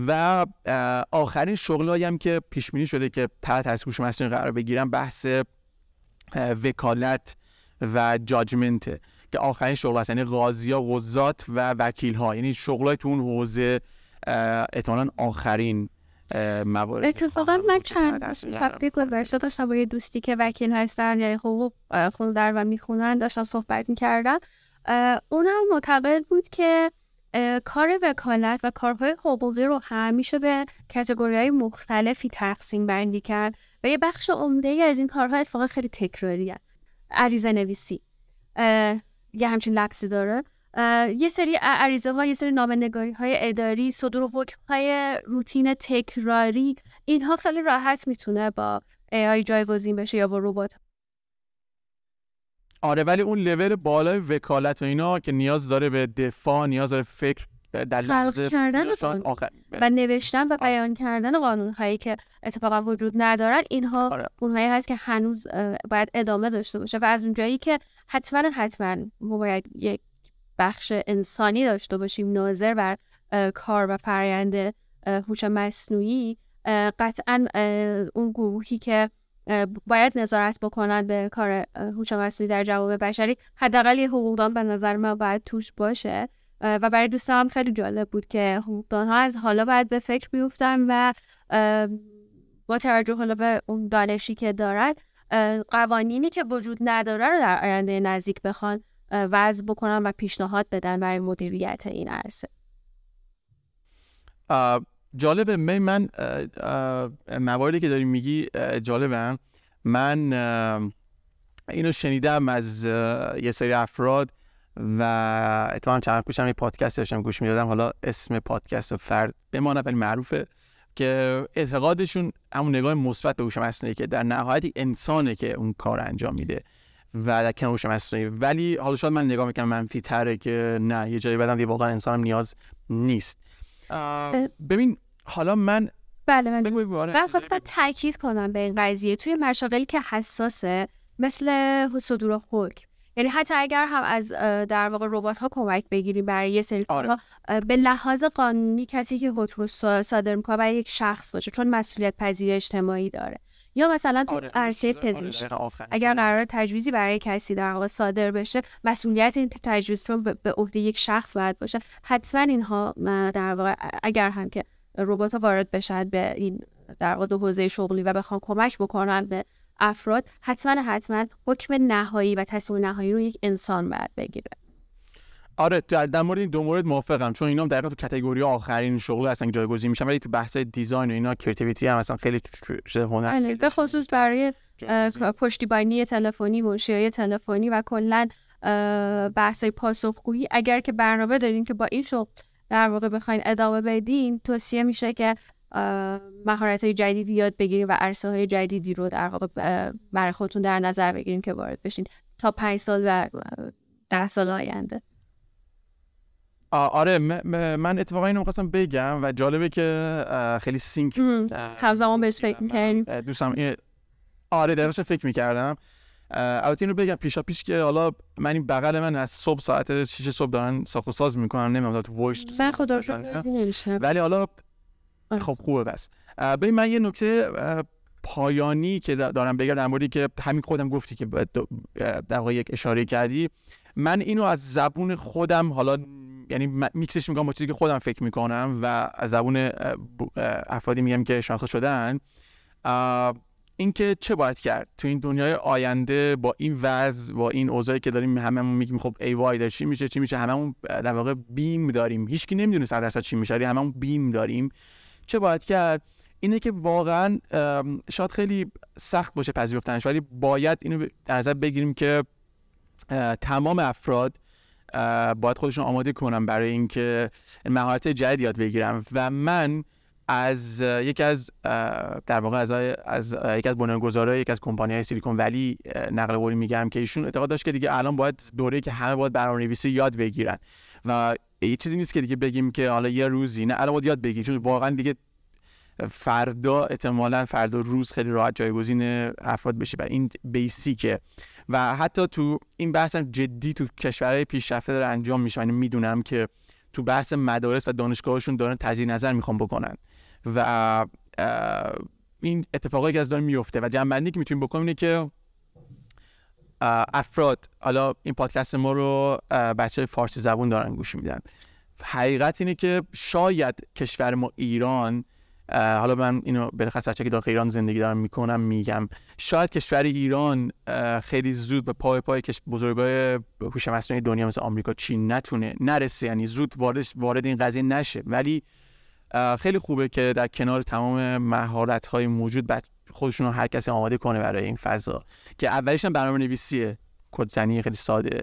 و آخرین شغلایی هم که پیش بینی شده که تحت تاثیر هوش مصنوعی قرار بگیرن بحث وکالت و جاجمنت که آخرین شغل هست، یعنی قاضیا، قضات و وکیل ها، یعنی شغلای تو اون حوزه احتمالاً آخرین موارد. اتفاقا من چند تبریک گذاشته داشتم با یه دوستی که وکیل هستن یعنی حقوق خوندن و میخونن، داشتن صحبت میکردن. اونم معتقد بود که کار وکالت و کارهای حقوقی رو همیشه به کاتگوری‌های مختلفی تقسیم بندی کرد و یه بخش عمده‌ای از این کارها اتفاقا خیلی تکراریه. عریضه نویسی یه همچین لبسی داره، یه سری عریضه و یه سری نامه‌نگاری‌های اداری، صدور حکم‌های روتین تکراری، اینها خیلی راحت میتونه با AI جایگزین بشه یا با ربات. آره، ولی اون لول بالای وکالت و اینا که نیاز داره به دفاع، نیاز داره فکر در لحظه و نوشتن و بیان کردن قانون هایی که اتفاقا وجود ندارن، اینها آره. اونهایی هست که هنوز باید ادامه داشته باشه و از اونجایی که حتما ما باید یک بخش انسانی داشته باشیم ناظر بر کار و فرآیند هوش مصنوعی، قطعا اون گروهی که باید نظارت بکنن به کار هوش مصنوعی در جوامع بشری حداقل یه حقوقدان به نظر من باید توش باشه و برای دوستان هم خیلی جالب بود که حقوقدان ها از حالا باید به فکر بیفتن و با توجه حالا به اون دانشی که دارن قوانینی که وجود نداره رو در آینده نزدیک بخوان وضع بکنن و پیشنهاد بدن برای مدیریت این عرصه. جالبه من مواردی که داری میگی جالبه. من اینو شنیدم از یه سری افراد و اتفاقا چند وقت پیشم یه پادکست داشتم گوش میدادم، حالا اسم پادکست فرد بمانه ولی معروفه، که اعتقادشون همون نگاه مثبت به هوش مصنوعی که در نهایت انسانه که اون کار انجام میده و در کنار هوش مصنوعی، ولی حالا شاید من نگاه میکنم منفی تره که نه یه جایی بدم واقعا انسانم نیاز نیست. ببین حالا من من خواستم تأکید کنم به این قضیه توی مشاغلی که حساسه مثل صدور حکم، یعنی حتی اگر هم از در واقع ربات ها کمک بگیریم برای یه سری کارها، به لحاظ قانونی کسی که حکم رو صادر میکنه برای یک شخص باشه چون مسئولیت پذیری اجتماعی داره، یا مثلا تو عرصه پزشکی اگر قرار تجویزی برای کسی در واقع صادر بشه مسئولیت این تجویز رو به عهده یک شخص باید باشه. حتما اینها در واقع اگر هم که ربات‌ها وارد بشن به این در واقع دو حوزه شغلی و بخوان کمک بکنن به افراد، حتما حکم نهایی و تصمیم نهایی رو یک انسان باید بگیره. آره، در مورد این دو مورد موافقم چون اینا هم دقیقاً تو کاتگوری آخرین شغل هستن که جایگزین میشن، ولی تو بحث‌های دیزاین و اینا کریتیویتی هم اصلا خیلی شده هنر، به خصوص برای پشتیبانی تلفنی، منشیای تلفنی و کلاً بحثای پاسخگویی، اگر که برنامه دارین که با این شغل در واقع بخواین ادامه بدین، توصیه میشه که مهارت‌های جدیدی یاد بگیرید و عرصه‌های جدیدی رو در واقع برای خودتون در نظر بگیرین که وارد بشین تا 5 سال و 10 سال آینده. آره، من اتفاقا اینو می‌خواستم بگم و جالبه که خیلی سینک همزمان بهش فکر می‌کردیم. دوستم آره دقیقاً فکر می‌کردم. البته اینو بگم پیشاپیش که حالا من این بغل من از صبح ساعت 6 صبح دارن ساخت و ساز می‌کنن، نمی‌دونم تو وایس من خدا رو نمی‌شم، ولی حالا خب خوبه. بس ببین، من یه نکته پایانی که دارم بگم در موردی که همین خودم گفتی که در واقع یک اشاره کردی، من اینو از زبون خودم، حالا یعنی میکسش میکنم با چیزی که خودم فکر میکنم و از زبون افرادی میگم که شناخته شدن، این که چه باید کرد تو این دنیای آینده با این وضع، با این اوضاعی که داریم، هممون میگیم خب ای وای داره چی میشه، هممون در واقع بیم داریم، هیچکی نمیدونه 100% چی میشه، هممون بیم داریم. چه باید کرد؟ اینه که واقعا شاید خیلی سخت باشه پذیرفتنش، ولی باید اینو در نظر بگیریم که تمام افراد باید خودشون آماده کنن برای اینکه مهارت جدید یاد بگیرن. و من از یکی از در واقع از یکی از بنیانگذارای یکی از کمپانی‌های سیلیکون ولی نقل قولی میگم که ایشون اعتقاد داشت که دیگه الان باید دوره‌ای که همه باید برنامه‌نویسی یاد بگیرن و یه چیزی نیست که دیگه بگیم که حالا یه روزی، نه الان باید یاد بگیری، چون واقعا دیگه فردا احتمالاً فردا روز خیلی راحت جایگزین افراد بشه. و این بیسیکه و حتی تو این بحث هم جدی تو کشورهای پیشرفته داره انجام میشه. من میدونم که تو بحث مدارس و دانشگاهشون دارن تجدید نظر میخوان بکنن و این اتفاقایی که از داره میفته و جنبندی که میتونیم بکنیم اینه که افراد، حالا این پادکست ما رو بچه فارسی زبون دارن گوش میدن، حقیقت اینه که شاید کشور ما ایران، حالا من اینو به خاطر بچه‌ای که داخل ایران زندگی دارم میکنم میگم، شاید کشور ایران خیلی زود به پای بزرگای هوش مصنوعی دنیا مثل آمریکا، چین نرسه، یعنی زود وارد این قضیه نشه. ولی خیلی خوبه که در کنار تمام مهارت‌های موجود خودشون رو هر کسی آماده کنه برای این فضا، که اولیش هم برنامه‌نویسیه، کدزنی خیلی ساده،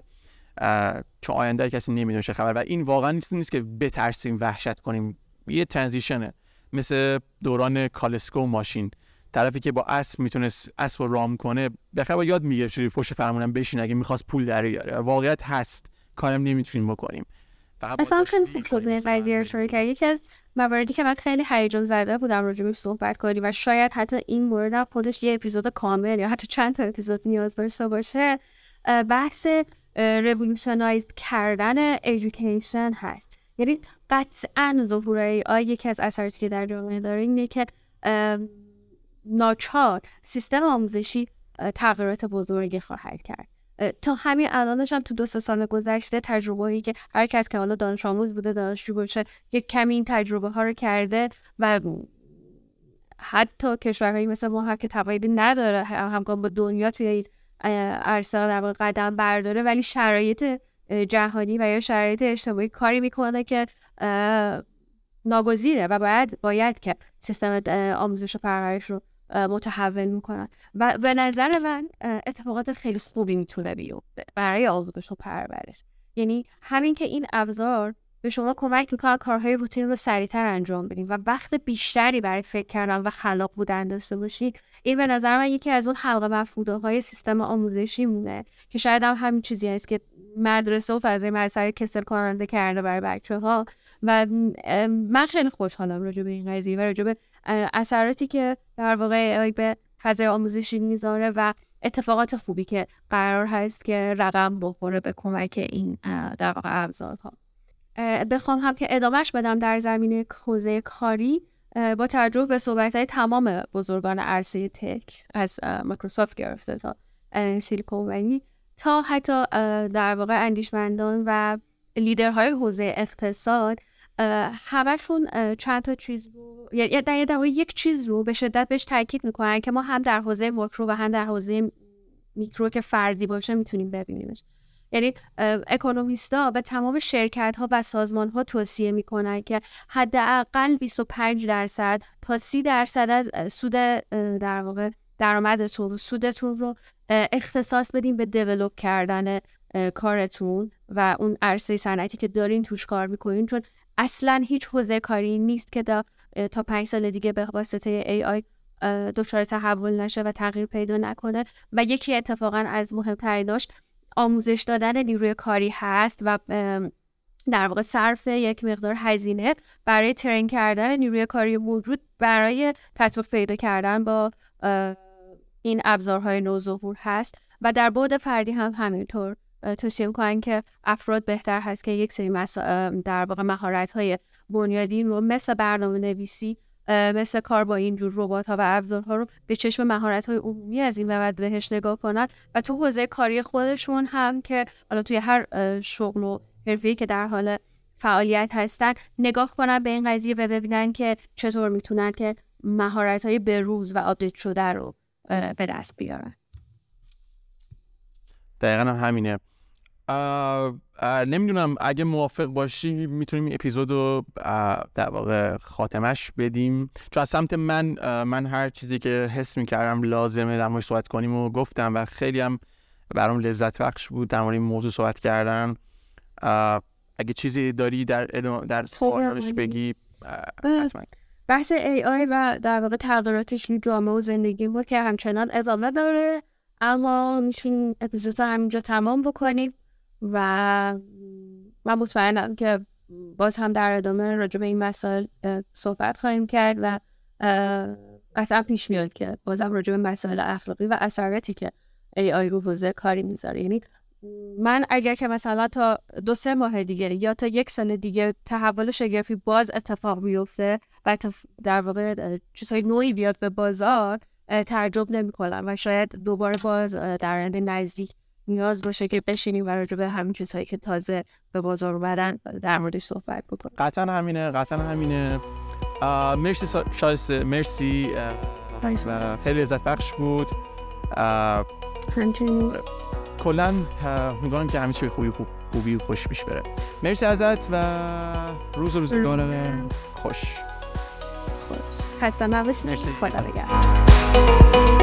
چون آینده کسی نمیدونه چه خبر و این واقعا نیست که بترسیم، وحشت کنیم. یه ترانزیشنه، مثل دوران کالسکو و ماشین، طرفی که با اسب میتونست اسب رو رام کنه بخره با یاد میگیره چجوری پشت فرمونم بشین اگه میخواست پول در بیاره. واقعیت هست، کارم نمیتونیم بکنیم. اصلا خیلی خوبه قضیه رو که یکی از مواردی که من خیلی هیجان زده بودم راجع بهش صحبت کردیم و شاید حتی این مورد خودش یه اپیزود کامل یا حتی چند تا اپیزود نیاز باشه، بحث ریولوشنایز کردن ایژوکیشن هست. یعنی قطعاً ظهور AI یکی از اثراتی که در جامعه داره اینه که ناچار سیستم آموزشی تغییرات بزرگی خواهد کرد. تا همین الانش هم تو 2-3 سال گذشته تجربه‌ای که هر کس که حالا دانش آموز بوده، دانشجو بوده، یک کمی این تجربه ها رو کرده و حتی کشورهایی مثل ما هم که تقریباً نداره همگام با دنیا توی عرصه در واقع قدم برداره، ولی شرایط جهانی و یا شرایط اجتماعی کاری میکنه که ناگزیره و باید که سیستم آموزش و پرورش رو متحول میکنن و به نظر من اتفاقات خیلی خوبی میتونه بیفته برای آموزش و پرورش. یعنی همین که این ابزار به شما کمک میکنه کارهای روتین رو سریعتر انجام بدین و وقت بیشتری برای فکر کردن و خلاق بودن داشته باشید، این به نظر من یکی از اون حلق مفقوده‌های سیستم آموزشی مونه که شاید هم همین چیزی هست که مدرسه و فضای مدرسه کسل کننده کرده برای بچه‌ها. و من خیلی خوشحالم راجع به این قضیه و راجع به اثراتی که در واقع به فضای آموزشی میذاره و اتفاقات خوبی که قرار هست که رقم بخوره به کمک این در واقع ابزارها. بخوام هم که ادامهش بدم در زمینه حوزه کاری، با توجه به صحبت‌های تمام بزرگان عرصه تک از مایکروسافت گرفته تا سیلیکون ولی تا حتی در واقع اندیشمندان و لیدرهای حوزه اقتصاد، همشون چند تا چیز رو یا در واقع یک چیز رو به شدت بهش تاکید میکنن که ما هم در حوزه ماکرو و هم در حوزه میکرو که فردی باشه میتونیم ببینیمش. یعنی اکونومیستا به تمام شرکت‌ها و سازمان‌ها توصیه می‌کنن که حداقل 25% تا 30% از سود در واقع درآمدتون، سودتون رو اختصاص بدین به دیولپ کردن کارتون و اون عرصه صنعتی که دارین توش کار میکنین، چون اصلا هیچ حوزه کاری نیست که تا 5 سال دیگه به واسطه AI دچار تحول نشه و تغییر پیدا نکنه. و یکی اتفاقا از مهمتریناش آموزش دادن نیروی کاری هست و در واقع صرف یک مقدار هزینه برای ترین کردن نیروی کاری موجود برای تطابق پیدا کردن با این ابزارهای نوظهور هست. و در بعد فردی هم همینطور توصیه می‌کنن که افراد بهتر هست که یک سری در واقع مهارت‌های بنیادین رو مثل برنامه‌نویسی، مثل کار با اینجور ربات‌ها و ابزارها رو به چشم مهارت‌های عمومی از این بعد بهش نگاه کنن و تو حوزه کاری خودشون هم که حالا توی هر شغل و حرفه‌ای که در حال فعالیت هستن نگاه کنن به این قضیه و ببینن که چطور میتونن که مهارت‌های به‌روز و آپدیت شده رو به دست بیارن. دقیقاً همینه. نمیدونم اگه موافق باشی میتونیم این اپیزودو در واقع خاتمش بدیم، چون از سمت من هر چیزی که حس میکردم لازمه در موردش صحبت کنیم و گفتم و خیلی هم برام لذت بخش بود در مورد این موضوع صحبت کردن. اگه چیزی داری در پایانش بگی حتما. بحث AI و در واقع تغییراتش رو جامعه و زندگی ما که همچنان ادامه داره، اما میشین اپیزود رو همینجا تمام بکنیم و من مطمئنم که باز هم در ادامه راجع به این مسائل صحبت خواهیم کرد و اصلا پیش میاد که باز هم راجع به مسائل اخلاقی و اثراتی که AI رو حوزه کاری میذاره. یعنی من اگر که مثلا تا 2-3 ماه دیگه یا تا 1 سال دیگه تحول شگرفی باز اتفاق بیفته و در واقع چیزهای نوعی بیاد به بازار، تعجب نمی‌کنم و شاید دوباره باز در آینده نزدیک نیاز باشه که بشینیم و راجع به همین چیزهایی که تازه به بازار اومدن در موردش صحبت بکنیم. قطعاً همینه. مرسی شایسته، مرسی و خیلی لذت بخش بود. کلاً میگم که همه چی خوبی خوش پیش بره. مرسی ازت و روزگار خوش. خسته نباشید. خدا نگهدار.